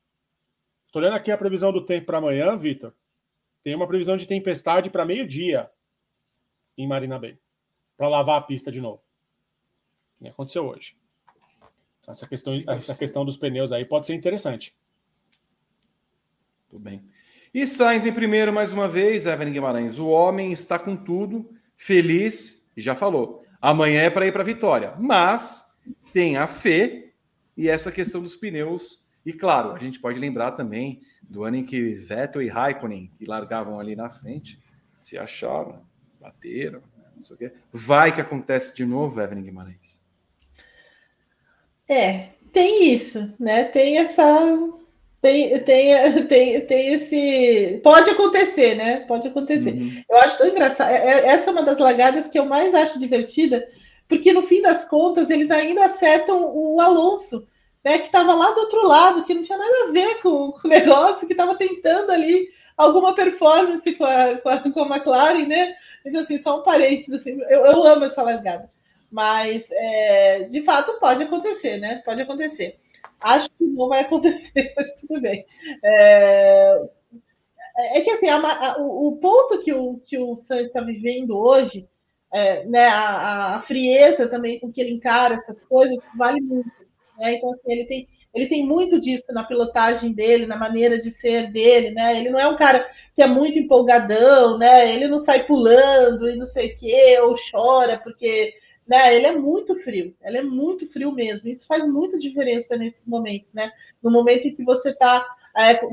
Estou olhando aqui a previsão do tempo para amanhã, Vitor. Tem uma previsão de tempestade para meio-dia em Marina Bay, para lavar a pista de novo. Que aconteceu hoje. Essa questão dos pneus aí pode ser interessante. Tudo bem. E Sainz em primeiro mais uma vez, Evelyn Guimarães. O homem está com tudo, feliz, e já falou. Amanhã é para ir para a vitória. Mas tem a fé e essa questão dos pneus. E claro, a gente pode lembrar também do ano em que Vettel e Raikkonen, que largavam ali na frente, se acharam, bateram, não sei o quê. Vai que acontece de novo, Evelyn Guimarães. Tem isso, né? Tem essa... Tem esse... Pode acontecer, né? Pode acontecer. Uhum. Eu acho tão engraçado. Essa é uma das largadas que eu mais acho divertida, porque no fim das contas eles ainda acertam o Alonso, né? Que estava lá do outro lado, que não tinha nada a ver com o negócio, que estava tentando ali alguma performance com a McLaren, né? Então, assim, só um parênteses, assim, eu amo essa largada. Mas, de fato, pode acontecer, né? Pode acontecer. Acho que não vai acontecer, mas tudo bem. Que, assim, o ponto que o Sainz está vivendo hoje, né, a frieza também com que ele encara essas coisas, vale muito. Né? Então, assim, ele tem muito disso na pilotagem dele, na maneira de ser dele, né? Ele não é um cara que é muito empolgadão, né? Ele não sai pulando e não sei o quê, ou chora, porque... Né? Ele é muito frio, ele é muito frio mesmo. Isso faz muita diferença nesses momentos, né? No momento em que você tá,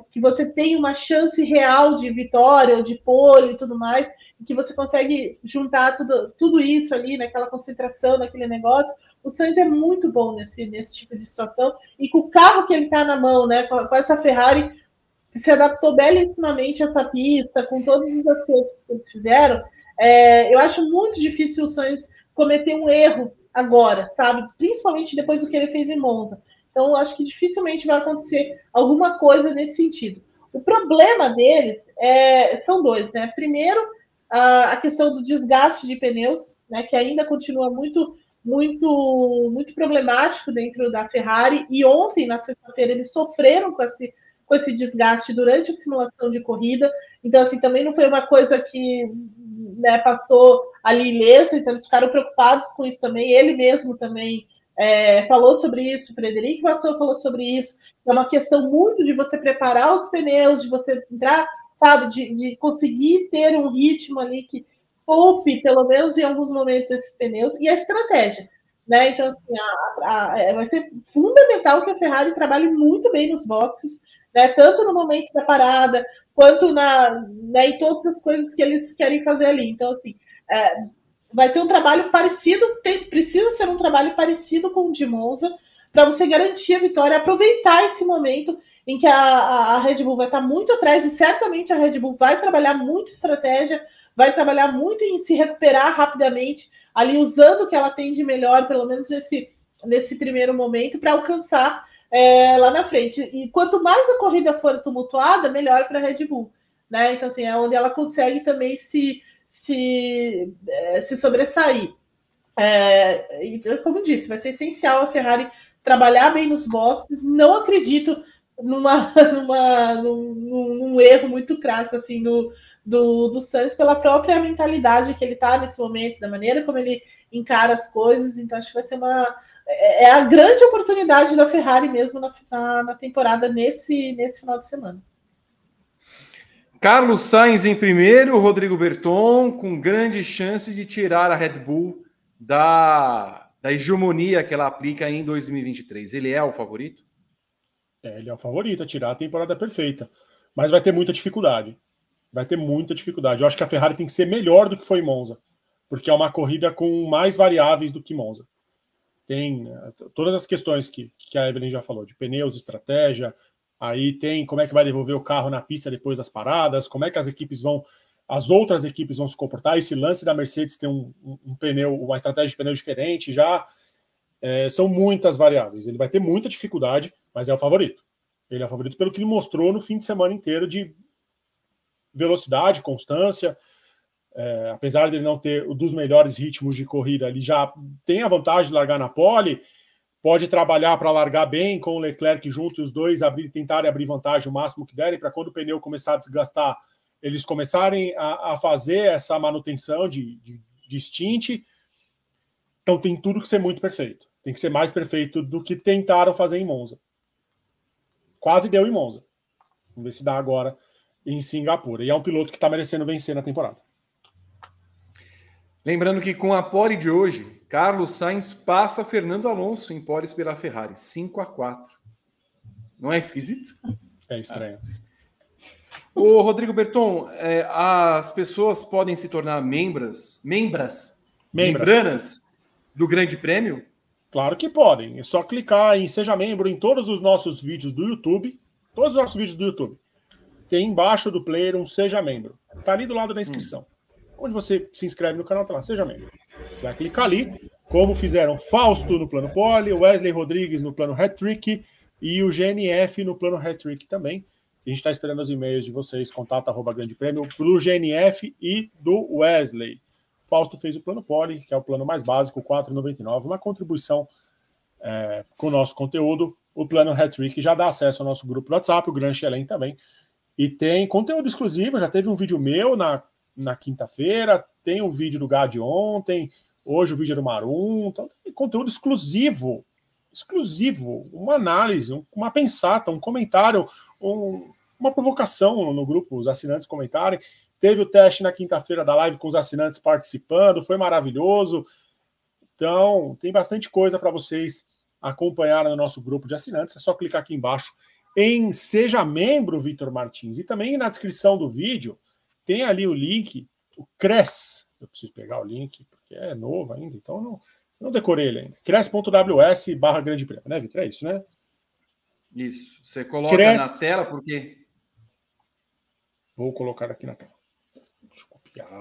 que você tem uma chance real de vitória ou de pole e tudo mais, e que você consegue juntar tudo isso ali, naquela concentração, naquele negócio. O Sainz é muito bom nesse tipo de situação, e com o carro que ele tá na mão, né? Com essa Ferrari, que se adaptou belíssimamente a essa pista, com todos os acertos que eles fizeram, eu acho muito difícil o Sainz cometer um erro agora, sabe? Principalmente depois do que ele fez em Monza. Então, acho que dificilmente vai acontecer alguma coisa nesse sentido. O problema deles são dois, né? Primeiro, a questão do desgaste de pneus, né? Que ainda continua muito problemático dentro da Ferrari. E ontem, na sexta-feira, eles sofreram com esse desgaste durante a simulação de corrida. Então, assim, também não foi uma coisa que... Né, passou ali ilesa, então eles ficaram preocupados com isso também. Ele mesmo também falou sobre isso, o Frederico Vassou falou sobre isso. É uma questão muito de você preparar os pneus, de você entrar, sabe, de conseguir ter um ritmo ali que poupe, pelo menos em alguns momentos, esses pneus, e a estratégia. Né? Então, assim, vai ser fundamental que a Ferrari trabalhe muito bem nos boxes, né, tanto no momento da parada, quanto né, em todas as coisas que eles querem fazer ali. Então, assim, vai ser um trabalho parecido, precisa ser um trabalho parecido com o de Monza, para você garantir a vitória, aproveitar esse momento em que a Red Bull vai estar muito atrás, e certamente a Red Bull vai trabalhar muito estratégia, vai trabalhar muito em se recuperar rapidamente, ali usando o que ela tem de melhor, pelo menos nesse primeiro momento, para alcançar lá na frente. E quanto mais a corrida for tumultuada, melhor para a Red Bull, né? Então, assim, é onde ela consegue também se sobressair. Então, como eu disse, vai ser essencial a Ferrari trabalhar bem nos boxes. Não acredito num erro muito crasso assim do Sainz, pela própria mentalidade que ele está nesse momento, da maneira como ele encara as coisas. Então, acho que vai ser é a grande oportunidade da Ferrari mesmo na temporada, nesse final de semana. Carlos Sainz em primeiro, Rodrigo Berton, com grande chance de tirar a Red Bull da hegemonia que ela aplica em 2023. Ele é o favorito? Ele é o favorito a tirar a temporada perfeita, mas vai ter muita dificuldade. Vai ter muita dificuldade. Eu acho que a Ferrari tem que ser melhor do que foi em Monza, porque é uma corrida com mais variáveis do que Monza. Tem todas as questões que a Evelyn já falou, de pneus, estratégia, aí tem como é que vai devolver o carro na pista depois das paradas, como é que as outras equipes vão se comportar. Esse lance da Mercedes tem um pneu, uma estratégia de pneu diferente já. São muitas variáveis. Ele vai ter muita dificuldade, mas é o favorito. Ele é o favorito pelo que ele mostrou no fim de semana inteiro de velocidade, constância. Apesar dele não ter dos melhores ritmos de corrida, ele já tem a vantagem de largar na pole, pode trabalhar para largar bem com o Leclerc junto, e os dois tentarem abrir vantagem o máximo que derem, para quando o pneu começar a desgastar, eles começarem a fazer essa manutenção de stint. Então tem tudo que ser muito perfeito. Tem que ser mais perfeito do que tentaram fazer em Monza. Quase deu em Monza. Vamos ver se dá agora em Singapura. E é um piloto que está merecendo vencer na temporada. Lembrando que com a pole de hoje, Carlos Sainz passa Fernando Alonso em poles pela Ferrari. 5-4. Não é esquisito? É estranho. Ô, Rodrigo Berton, as pessoas podem se tornar membranas do Grande Prêmio? Claro que podem. É só clicar em Seja Membro em todos os nossos vídeos do YouTube. Todos os nossos vídeos do YouTube. Tem embaixo do player um Seja Membro. Está ali do lado da inscrição. Onde você se inscreve no canal, está lá. Seja Membro. Você vai clicar ali, como fizeram Fausto no plano Poli, Wesley Rodrigues no plano Hat-Trick e o GNF no plano Hat-Trick também. A gente está esperando os e-mails de vocês, contato@grandepremio, do GNF e do Wesley. Fausto fez o plano Poli, que é o plano mais básico, R$4,99, uma contribuição com o nosso conteúdo. O plano Hat-Trick já dá acesso ao nosso grupo do WhatsApp, o Gran Chelen também. E tem conteúdo exclusivo, já teve um vídeo meu na quinta-feira, tem um vídeo do Gad ontem, hoje o vídeo é do Marum, então tem conteúdo exclusivo, uma análise, uma pensata, um comentário, uma provocação no grupo, os assinantes comentarem. Teve o teste na quinta-feira da live com os assinantes participando, foi maravilhoso. Então, tem bastante coisa para vocês acompanharem no nosso grupo de assinantes. É só clicar aqui embaixo em Seja Membro, Vitor Martins. E também na descrição do vídeo tem ali o link, o Cres. Eu preciso pegar o link, porque é novo ainda, então não decorei ele ainda. Cres.ws/Grande Prêmio, né, Vitor? É isso, né? Isso. Você coloca na tela, porque... Vou colocar aqui na tela.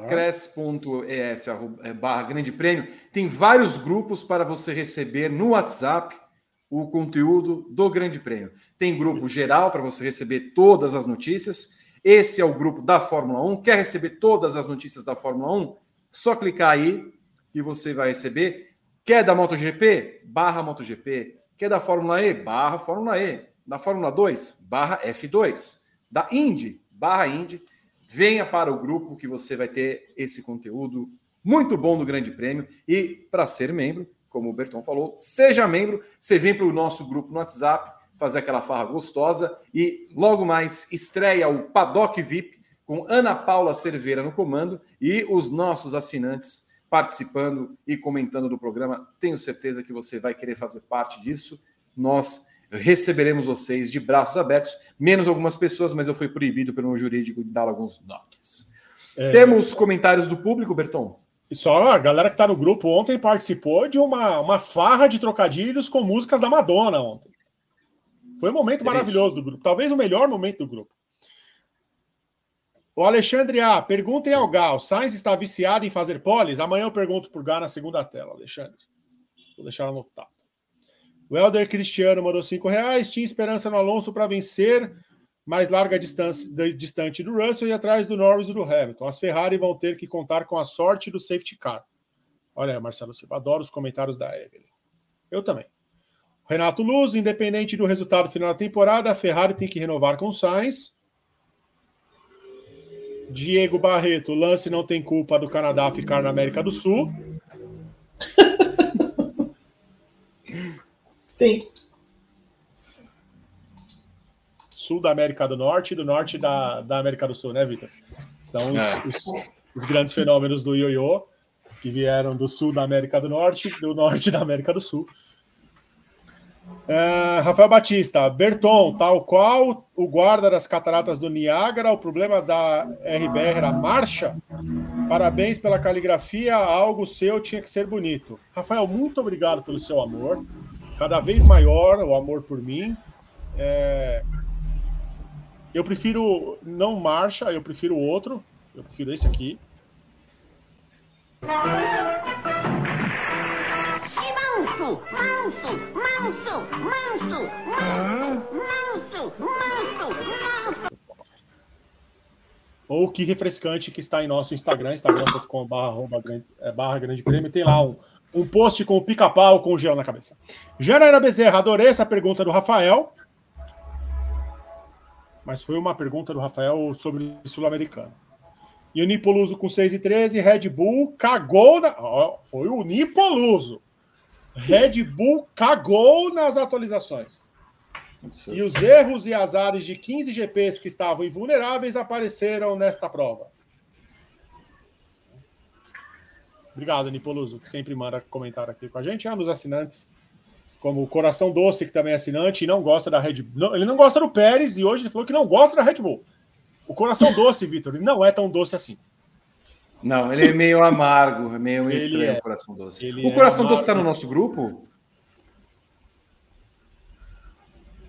Cres.es/Grande Prêmio. Tem vários grupos para você receber no WhatsApp o conteúdo do Grande Prêmio. Tem grupo geral para você receber todas as notícias. Esse é o grupo da Fórmula 1. Quer receber todas as notícias da Fórmula 1? Só clicar aí e você vai receber. Quer da MotoGP? /MotoGP. Quer da Fórmula E? /Fórmula E. Da Fórmula 2? /F2. Da Indy? /Indy. Venha para o grupo que você vai ter esse conteúdo muito bom do Grande Prêmio. E para ser membro, como o Berton falou, seja membro. Você vem para o nosso grupo no WhatsApp, fazer aquela farra gostosa e logo mais estreia o Paddock VIP com Ana Paula Cerveira no comando e os nossos assinantes participando e comentando do programa. Tenho certeza que você vai querer fazer parte disso. Nós receberemos vocês de braços abertos, menos algumas pessoas, mas eu fui proibido pelo jurídico de dar alguns nomes. Temos comentários do público, Berton? Só a galera que está no grupo ontem participou de uma farra de trocadilhos com músicas da Madonna ontem. Foi um momento maravilhoso do grupo, talvez o melhor momento do grupo. O Alexandre A, perguntem ao Gal, Sainz está viciado em fazer poles? Amanhã eu pergunto por Gal na segunda tela, Alexandre. Vou deixar anotado. O Helder Cristiano mandou R$5. Tinha esperança no Alonso para vencer, mas larga distância, distante do Russell e atrás do Norris e do Hamilton. As Ferrari vão ter que contar com a sorte do safety car. Olha aí, Marcelo Silva, adoro os comentários da Evelyn. Eu também. O Renato Luz, independente do resultado final da temporada, a Ferrari tem que renovar com o Sainz. Diego Barreto, Lance não tem culpa do Canadá ficar na América do Sul. Sim. Sul da América do norte da América do Sul, né, Vitor? São os grandes fenômenos do ioiô, que vieram do sul da América do Norte da América do Sul. Rafael Batista, Berton, tal qual o guarda das cataratas do Niágara, o problema da RBR era marcha? Parabéns pela caligrafia, algo seu tinha que ser bonito. Rafael, muito obrigado pelo seu amor, cada vez maior o amor por mim. Eu prefiro não marcha, eu prefiro outro, eu prefiro esse aqui. Ou que refrescante que está em nosso Instagram, instagram.com/grande prêmio, tem lá um post com o pica-pau com o gel na cabeça. Janaína Bezerra, adorei essa pergunta do Rafael, mas foi uma pergunta do Rafael sobre o Sul-Americano. E o Nipoluso com 6:13, Red Bull cagou na... foi o Nipoluso. Red Bull cagou nas atualizações. E os erros e azares de 15 GPs que estavam invulneráveis apareceram nesta prova. Obrigado, Nipoluso, que sempre manda comentário aqui com a gente. Nos assinantes, como o Coração Doce, que também é assinante e não gosta da Red Bull. Ele não gosta do Pérez e hoje ele falou que não gosta da Red Bull. O Coração Doce, Vitor, ele não é tão doce assim. Não, ele é meio amargo, meio estranho o Coração Doce. O Coração Doce está no nosso grupo?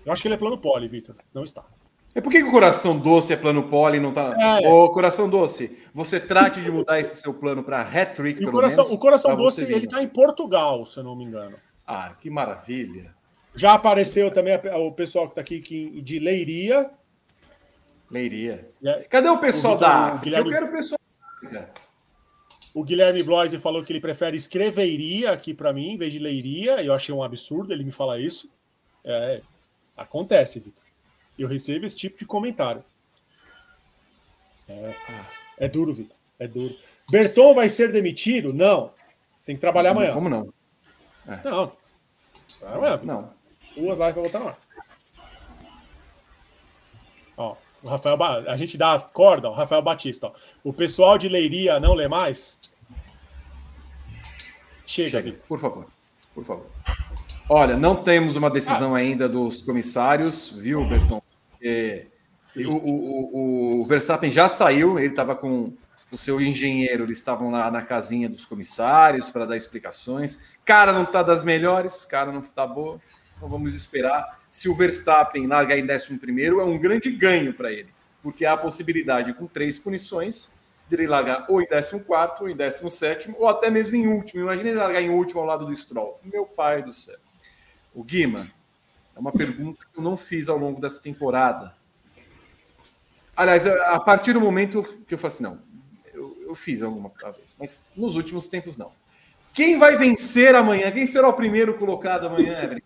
Eu acho que ele é plano pole, Vitor. Não está. É por que o Coração Doce é plano pole e não está... Ô, Coração Doce, você trate de mudar esse seu plano para hat-trick, pelo menos. O Coração Doce, ele está em Portugal, se eu não me engano. Ah, que maravilha. Já apareceu também o pessoal que está aqui de Leiria. Leiria. Cadê o pessoal da África? Eu quero o pessoal... O Guilherme Bloise falou que ele prefere escreveria aqui para mim, em vez de leiria. Eu achei um absurdo ele me falar isso. Acontece, Vitor. Eu recebo esse tipo de comentário. É duro, Vitor. É duro. Berton vai ser demitido? Não. Tem que trabalhar amanhã. Como não? Não. Amanhã, não. 2 lives para voltar no ar. O Rafael, a gente dá a corda, o Rafael Batista. Ó. O pessoal de Leiria não lê mais? Chega. Por favor. Por favor. Olha, não temos uma decisão ainda dos comissários, viu, Berton? O Verstappen já saiu, ele estava com o seu engenheiro, eles estavam lá na casinha dos comissários para dar explicações. Cara, não está das melhores, cara, não está boa. Então vamos esperar. Se o Verstappen largar em 11º, é um grande ganho para ele, porque há a possibilidade, com 3 punições, de ele largar ou em 14º, ou em 17º, ou até mesmo em último. Imagina ele largar em último ao lado do Stroll. Meu pai do céu. O Guima, é uma pergunta que eu não fiz ao longo dessa temporada. Aliás, a partir do momento que eu falei assim, não, eu fiz alguma vez, mas nos últimos tempos não. Quem vai vencer amanhã? Quem será o primeiro colocado amanhã, Evelyn?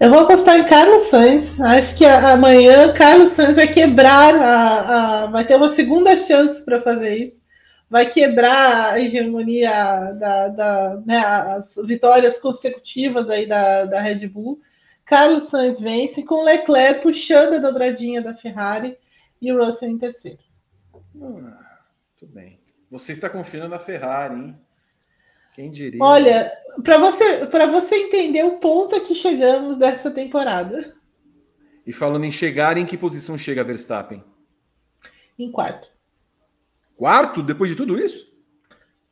Eu vou apostar em Carlos Sainz. Acho que amanhã Carlos Sainz vai quebrar, vai ter uma segunda chance para fazer isso. Vai quebrar a hegemonia, as vitórias consecutivas aí da Red Bull. Carlos Sainz vence com Leclerc puxando a dobradinha da Ferrari e o Russell em terceiro. Tudo bem. Você está confiando na Ferrari, hein? Quem diria? Olha, para você entender o ponto a que chegamos dessa temporada. E falando em chegar, em que posição chega Verstappen? Em 4º. 4º? Depois de tudo isso?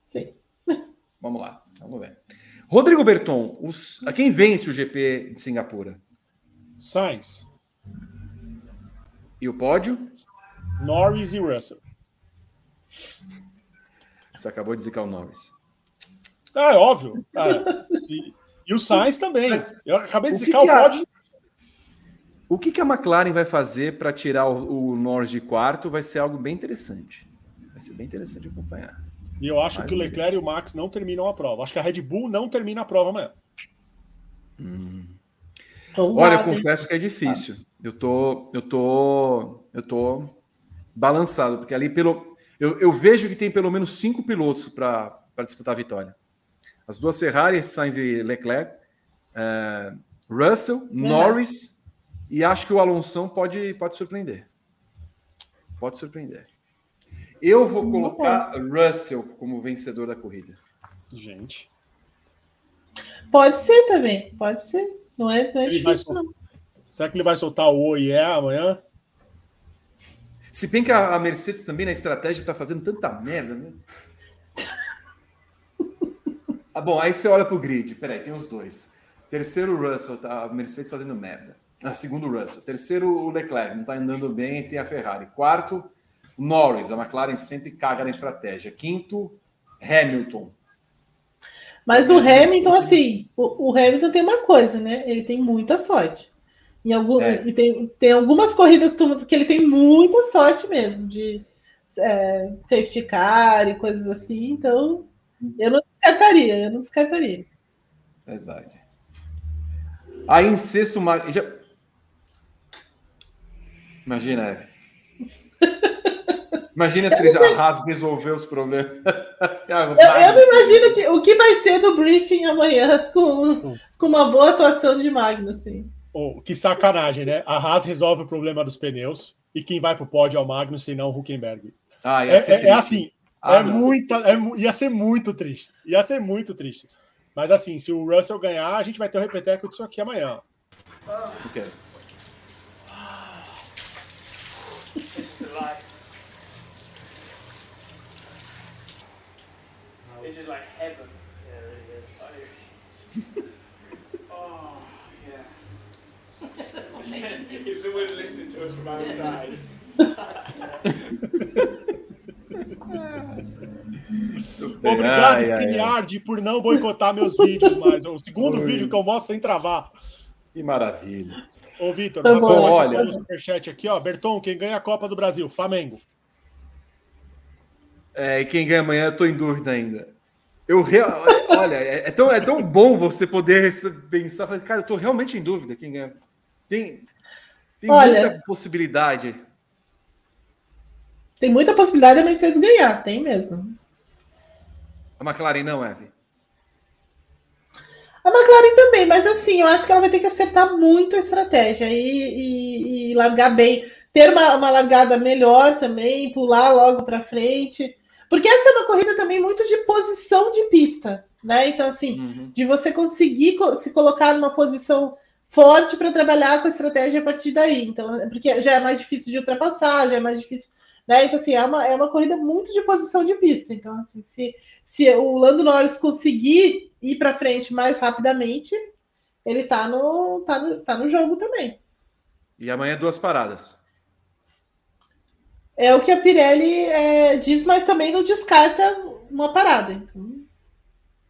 Sim. Vamos lá, vamos ver. Rodrigo Berton, a quem vence o GP de Singapura? Sainz. E o pódio? Norris e Russell. Você acabou de dizer que é o Norris. É óbvio. E o Sainz também. Mas eu acabei de zicar o pódio. O que a McLaren vai fazer para tirar o Norris de 4º vai ser algo bem interessante. Vai ser bem interessante acompanhar. E eu acho que o Leclerc e o Max não terminam a prova. Acho que a Red Bull não termina a prova amanhã. Olha, eu confesso que é difícil. Eu tô balançado, porque ali eu vejo que tem pelo menos 5 pilotos para disputar a vitória. As 2 Ferrari, Sainz e Leclerc, Russell, Norris, e acho que o Alonso pode surpreender. Pode surpreender. Eu vou colocar Russell como vencedor da corrida. Gente. Pode ser também, pode ser. Não é difícil, não. Será que ele vai soltar o "oh yeah" amanhã? Se bem que a Mercedes também na estratégia tá fazendo tanta merda, né? Ah, bom, aí você olha pro grid. Peraí, tem os dois. Terceiro, Russell, tá, a Mercedes fazendo merda. Ah, segundo, Russell. Terceiro, o Leclerc, não tá andando bem, tem a Ferrari. Quarto, Norris, a McLaren sempre caga na estratégia. Quinto, Hamilton. Mas o Hamilton, assim, o Hamilton tem uma coisa, né? Ele tem muita sorte. Tem algumas corridas que ele tem muita sorte mesmo, de safety car e coisas assim. Então, eu não descartaria. Verdade. Aí, em sexto... Imagina, se a Haas resolver os problemas. Eu me imagino o que vai ser do briefing amanhã com uma boa atuação de Magnussen. Oh, que sacanagem, né? A Haas resolve o problema dos pneus e quem vai pro pódio é o Magnussen e não o Hülkenberg. Ah, ia ser muito triste. Ia ser muito triste. Mas assim, se o Russell ganhar, a gente vai ter um repeteco disso aqui amanhã. Okay. This is like... This is like heaven. Yeah, it really is. Oh, it is. Oh, yeah. It gives the wind listening to us from outside. Obrigado, StreamYard, por não boicotar meus vídeos mais. O segundo vídeo que eu mostro sem travar. Que maravilha. Ô, Vitor, tá bom, olha o superchat aqui, ó. Berton, quem ganha a Copa do Brasil? Flamengo. É, e quem ganha amanhã, eu tô em dúvida ainda. Olha, é tão bom você poder pensar, cara, eu tô realmente em dúvida quem ganha. Tem muita possibilidade. Tem muita possibilidade a Mercedes ganhar, tem mesmo. A McLaren não, Eve? A McLaren também, mas assim, eu acho que ela vai ter que acertar muito a estratégia e largar bem. Ter uma largada melhor também, pular logo para frente. Porque essa é uma corrida também muito de posição de pista, né? Então, assim, de você conseguir se colocar numa posição forte para trabalhar com a estratégia a partir daí. Então, porque já é mais difícil de ultrapassar, já é mais difícil... Né? Então, assim, é uma corrida muito de posição de pista. Então, assim, se o Lando Norris conseguir ir para frente mais rapidamente, ele tá no jogo também. E amanhã 2 paradas. É o que a Pirelli diz, mas também não descarta uma parada. Então,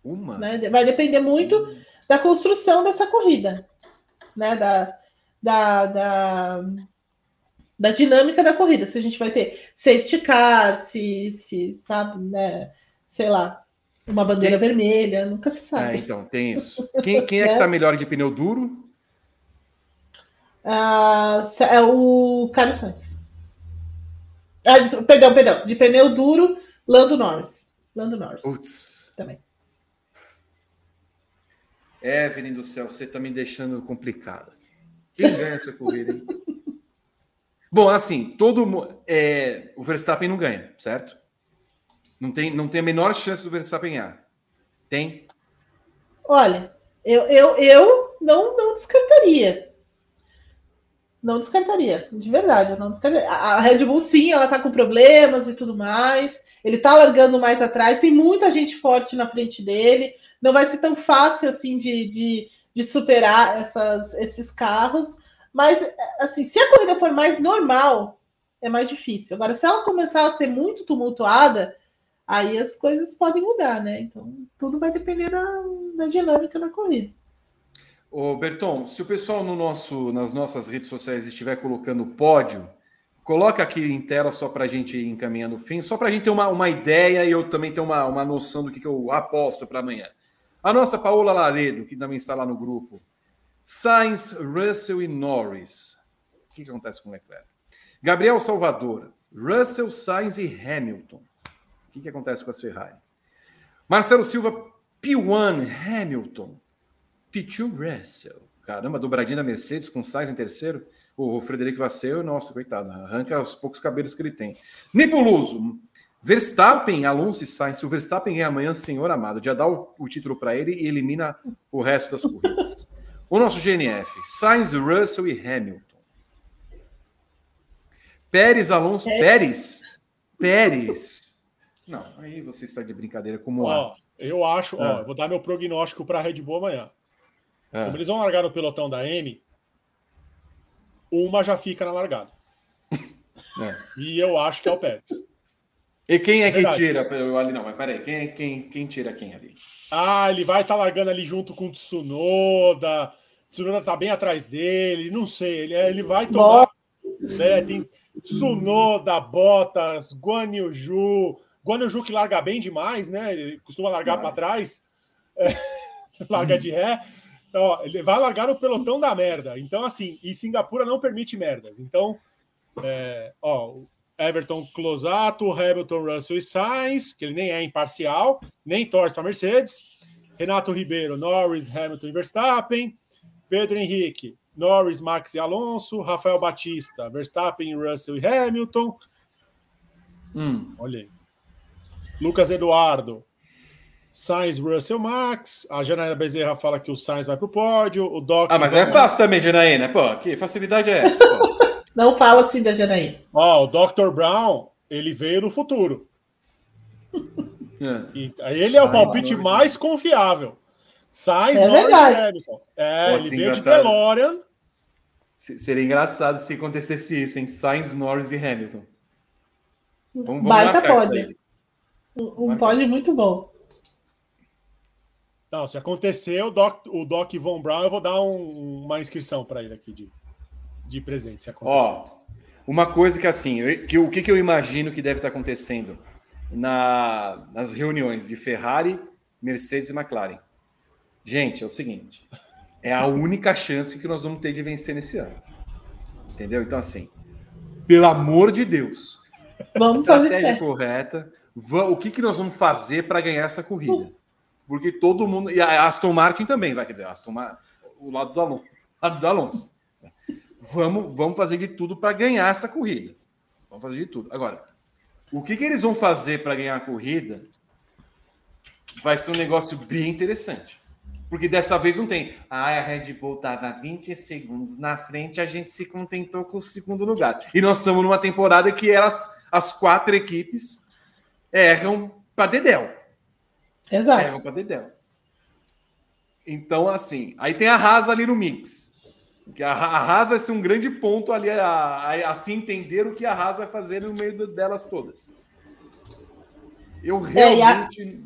uma? Né? Vai depender muito da construção dessa corrida, né? Da dinâmica da corrida, se a gente vai ter safety car, se sabe, né, sei lá, uma bandeira vermelha, nunca se sabe. É, então, tem isso. Quem é que tá melhor de pneu duro? É o Carlos Sainz. Perdão, de pneu duro, Lando Norris. Putz. Também. Evelyn do céu, você tá me deixando complicado. Quem ganha essa corrida, hein? Bom, assim, o Verstappen não ganha, certo? Não tem a menor chance do Verstappen ganhar. Tem? Olha, eu não descartaria. Não descartaria, de verdade, eu não descartaria. A Red Bull, sim, ela tá com problemas e tudo mais. Ele tá largando mais atrás, tem muita gente forte na frente dele. Não vai ser tão fácil, assim, de superar esses carros. Mas, assim, se a corrida for mais normal, é mais difícil. Agora, se ela começar a ser muito tumultuada, aí as coisas podem mudar, né? Então, tudo vai depender da dinâmica da corrida. Ô, Berton, se o pessoal nas nossas redes sociais estiver colocando pódio, coloca aqui em tela só para a gente ir encaminhando o fim, só para a gente ter uma ideia e eu também ter uma noção do que eu aposto para amanhã. A nossa Paola Laredo, que também está lá no grupo. Sainz, Russell e Norris. O que acontece com o Leclerc? Gabriel Salvador. Russell, Sainz e Hamilton. O que acontece com a Ferrari? Marcelo Silva, P1, Hamilton. P2, Russell. Caramba, dobradinha da Mercedes com Sainz em terceiro. O Frederico Vasseur, nossa, coitado. Arranca os poucos cabelos que ele tem. Nipoluso. Verstappen, Alonso e Sainz. Se o Verstappen ganhar amanhã, senhor amado, já dá o título para ele e elimina o resto das corridas. O nosso GNF, Sainz, Russell e Hamilton. Pérez, Alonso... Pérez. Não, aí você está de brincadeira como eu acho, ó, vou dar meu prognóstico para a Red Bull amanhã. Como eles vão largar o pelotão da M, uma já fica na largada. E eu acho que é o Pérez. E quem é que tira ali? Não, mas peraí, quem tira quem ali? Ah, ele vai estar largando ali junto com o Tsunoda. Tsunoda tá bem atrás dele, não sei. Ele vai tomar. Né, tem Tsunoda, Bottas, Guan Yu Zhu. Guan Yu Zhu que larga bem demais, né? Ele costuma largar para trás, larga de ré. Ó, ele vai largar o pelotão da merda. Então, assim, e Singapura não permite merdas. Então, Everton, Closato, Hamilton, Russell e Sainz, que ele nem é imparcial, nem torce para Mercedes. Renato Ribeiro, Norris, Hamilton e Verstappen. Pedro Henrique, Norris, Max e Alonso. Rafael Batista, Verstappen, Russell e Hamilton. Olha aí. Lucas Eduardo, Sainz, Russell, Max. A Janaína Bezerra fala que o Sainz vai pro pódio. O Doc. Ah, mas é fácil também, Janaína. Pô, que facilidade é essa, pô? Não fala assim da Janaína. Ó, o Dr. Brown, ele veio no futuro. Ele é o palpite mais confiável. Sainz, Norris, Hamilton. Ele veio de DeLorean. Seria engraçado se acontecesse isso, hein? Sainz, Norris e Hamilton. Vamos marcar pódio. Um pódio muito bom. Não, se acontecer, o Doc Von Brown, eu vou dar uma inscrição para ele aqui de presente, se acontecer. Uma coisa que assim, o que eu imagino que deve estar acontecendo nas reuniões de Ferrari, Mercedes e McLaren. Gente, é o seguinte, é a única chance que nós vamos ter de vencer nesse ano. Entendeu? Então assim, pelo amor de Deus, vamos estratégia correta, o que nós vamos fazer para ganhar essa corrida? Porque todo mundo, e a Aston Martin também, vai, quer dizer, Aston Martin, o lado do Alonso. Vamos fazer de tudo para ganhar essa corrida. Vamos fazer de tudo. Agora, o que eles vão fazer para ganhar a corrida vai ser um negócio bem interessante. Porque dessa vez não tem. A Red Bull estava 20 segundos na frente, a gente se contentou com o segundo lugar. E nós estamos numa temporada que as quatro equipes erram para dedéu. Exato. Erram para dedéu. Então, assim, aí tem a Haas ali no mix. A Haas vai ser um grande ponto ali a se entender o que a Haas vai fazer no meio delas todas. Eu realmente...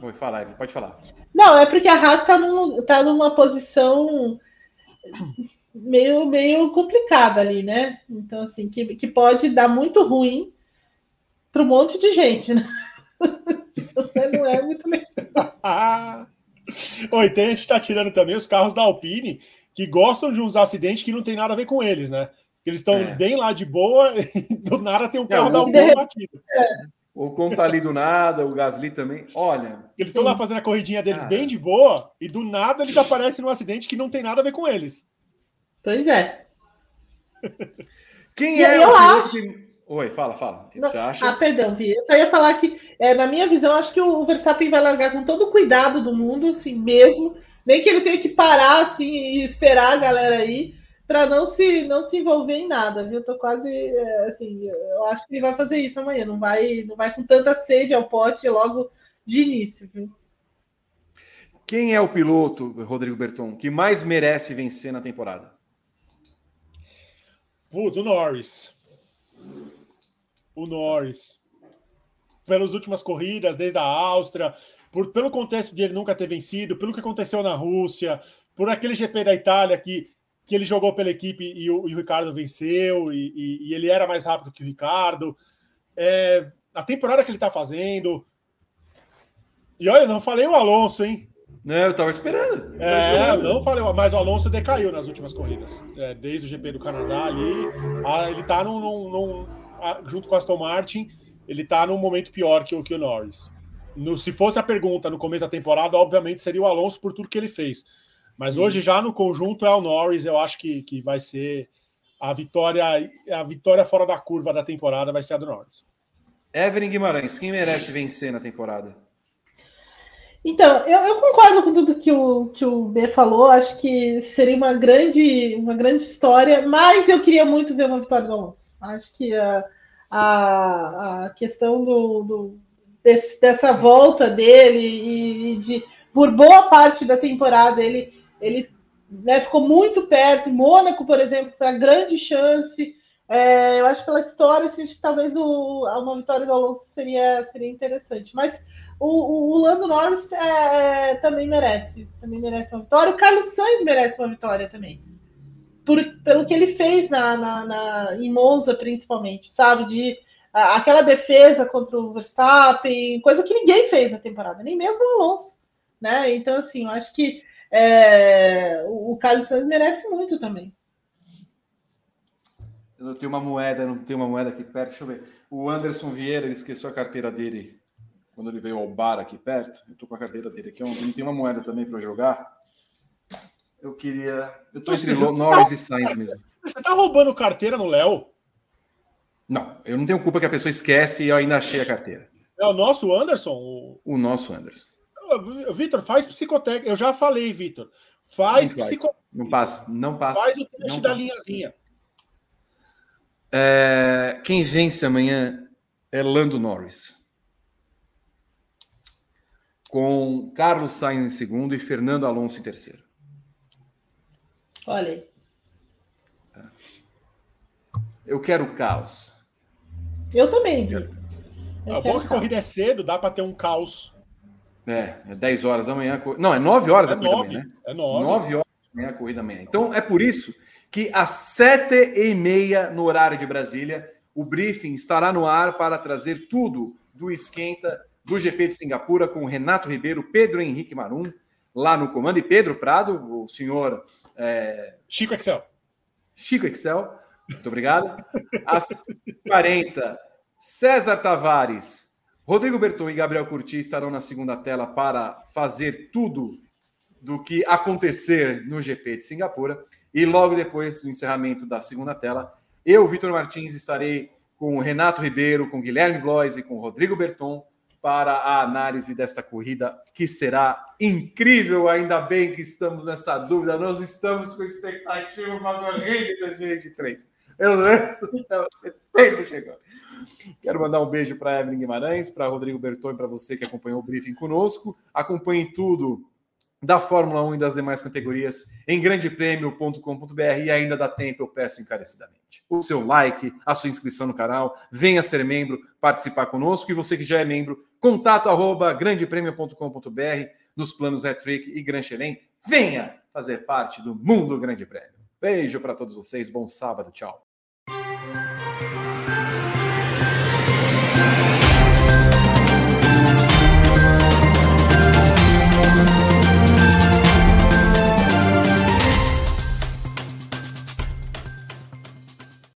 Vou falar, pode falar. Não, é porque a Haas está numa posição meio complicada ali, né? Então, assim, que pode dar muito ruim para um monte de gente, né? Não é muito legal. Oi, tem a gente está tirando também os carros da Alpine, que gostam de uns acidentes que não tem nada a ver com eles, né? Eles estão bem lá de boa e do nada tem um carro da Alpine batido. O Ocon tá ali do nada, o Gasly também. Olha... Eles estão lá fazendo a corridinha deles bem de boa e do nada eles aparecem num acidente que não tem nada a ver com eles. Pois é. Quem e é eu acho... Oi, fala. Você acha? Perdão, Pia. Eu só ia falar que, na minha visão, acho que o Verstappen vai largar com todo o cuidado do mundo, assim, mesmo. Nem que ele tenha que parar, assim, e esperar a galera aí, para não se envolver em nada, viu? Eu tô quase, assim, eu acho que ele vai fazer isso amanhã. Não vai com tanta sede ao pote logo de início, viu? Quem é o piloto, Rodrigo Berton, que mais merece vencer na temporada? O Norris. O Norris, pelas últimas corridas, desde a Áustria, pelo contexto de ele nunca ter vencido, pelo que aconteceu na Rússia, por aquele GP da Itália que ele jogou pela equipe e o Ricardo venceu, e ele era mais rápido que o Ricardo, a temporada que ele está fazendo. E olha, não falei o Alonso, hein? Não, eu estava esperando. Não falei, mas o Alonso decaiu nas últimas corridas, desde o GP do Canadá ali. Ele está junto com a Aston Martin, ele está num momento pior que o Norris. Se fosse a pergunta no começo da temporada, obviamente seria o Alonso por tudo que ele fez. Mas hoje, já no conjunto, o Norris. Eu acho que vai ser a vitória fora da curva da temporada, vai ser a do Norris. Everin Guimarães, quem merece vencer na temporada? Então, eu concordo com tudo que o B falou, acho que seria uma grande história, mas eu queria muito ver uma vitória do Alonso. Acho que a questão dessa volta dele por boa parte da temporada, ele né, ficou muito perto. Mônaco, por exemplo, foi a grande chance. Eu acho que pela história, assim, acho que talvez uma vitória do Alonso seria interessante, mas o Lando Norris também merece uma vitória. O Carlos Sainz merece uma vitória também, pelo que ele fez em Monza, principalmente, sabe? Aquela defesa contra o Verstappen, coisa que ninguém fez na temporada, nem mesmo o Alonso, né? Então, assim, eu acho que o Carlos Sainz merece muito também. Eu tenho uma moeda, não tenho uma moeda aqui perto, deixa eu ver. O Anderson Vieira, ele esqueceu a carteira dele quando ele veio ao bar aqui perto. Eu tô com a carteira dele aqui, eu não tenho uma moeda também para jogar. Eu queria... Eu tô entre Norris e Sainz mesmo. Você tá roubando carteira no Léo? Não, eu não tenho culpa que a pessoa esquece e eu ainda achei a carteira. É o nosso Anderson? O nosso Anderson. Vitor, faz psicotécnica. Eu já falei, Vitor. Faz psicotécnica. Não passa. Faz o teste da linhazinha. Quem vence amanhã é Lando Norris, com Carlos Sainz em segundo e Fernando Alonso em terceiro. Olha aí. Eu quero caos. Eu também, viu? É bom que a corrida é cedo, dá para ter um caos. É 10 horas da manhã. Não, é 9 horas a corrida amanhã, né? É 9 horas da manhã a corrida amanhã. Então, é por isso que às 7h30, no horário de Brasília, o briefing estará no ar para trazer tudo do Esquenta do GP de Singapura com Renato Ribeiro, Pedro Henrique Marum, lá no comando, e Pedro Prado, o senhor... Chico Excel. Muito obrigado. Às 40, César Tavares, Rodrigo Berton e Gabriel Curti estarão na segunda tela para fazer tudo do que acontecer no GP de Singapura. E logo depois do encerramento da segunda tela, eu, Vitor Martins, estarei com o Renato Ribeiro, com Guilherme Blois e com o Rodrigo Berton para a análise desta corrida, que será incrível. Ainda bem que estamos nessa dúvida. Nós estamos com expectativa uma corrida em 2023. Setembro chegando. Quero mandar um beijo para Evelyn Guimarães, para Rodrigo Berton e para você que acompanhou o briefing conosco. Acompanhe tudo da Fórmula 1 e das demais categorias em grandepremio.com.br, e ainda dá tempo, eu peço encarecidamente o seu like, a sua inscrição no canal, venha ser membro, participar conosco, e você que já é membro, contato@grandepremio.com.br, nos planos Hat Trick e Gran Chelem, venha fazer parte do Mundo Grande Prêmio. Beijo para todos vocês, bom sábado, tchau.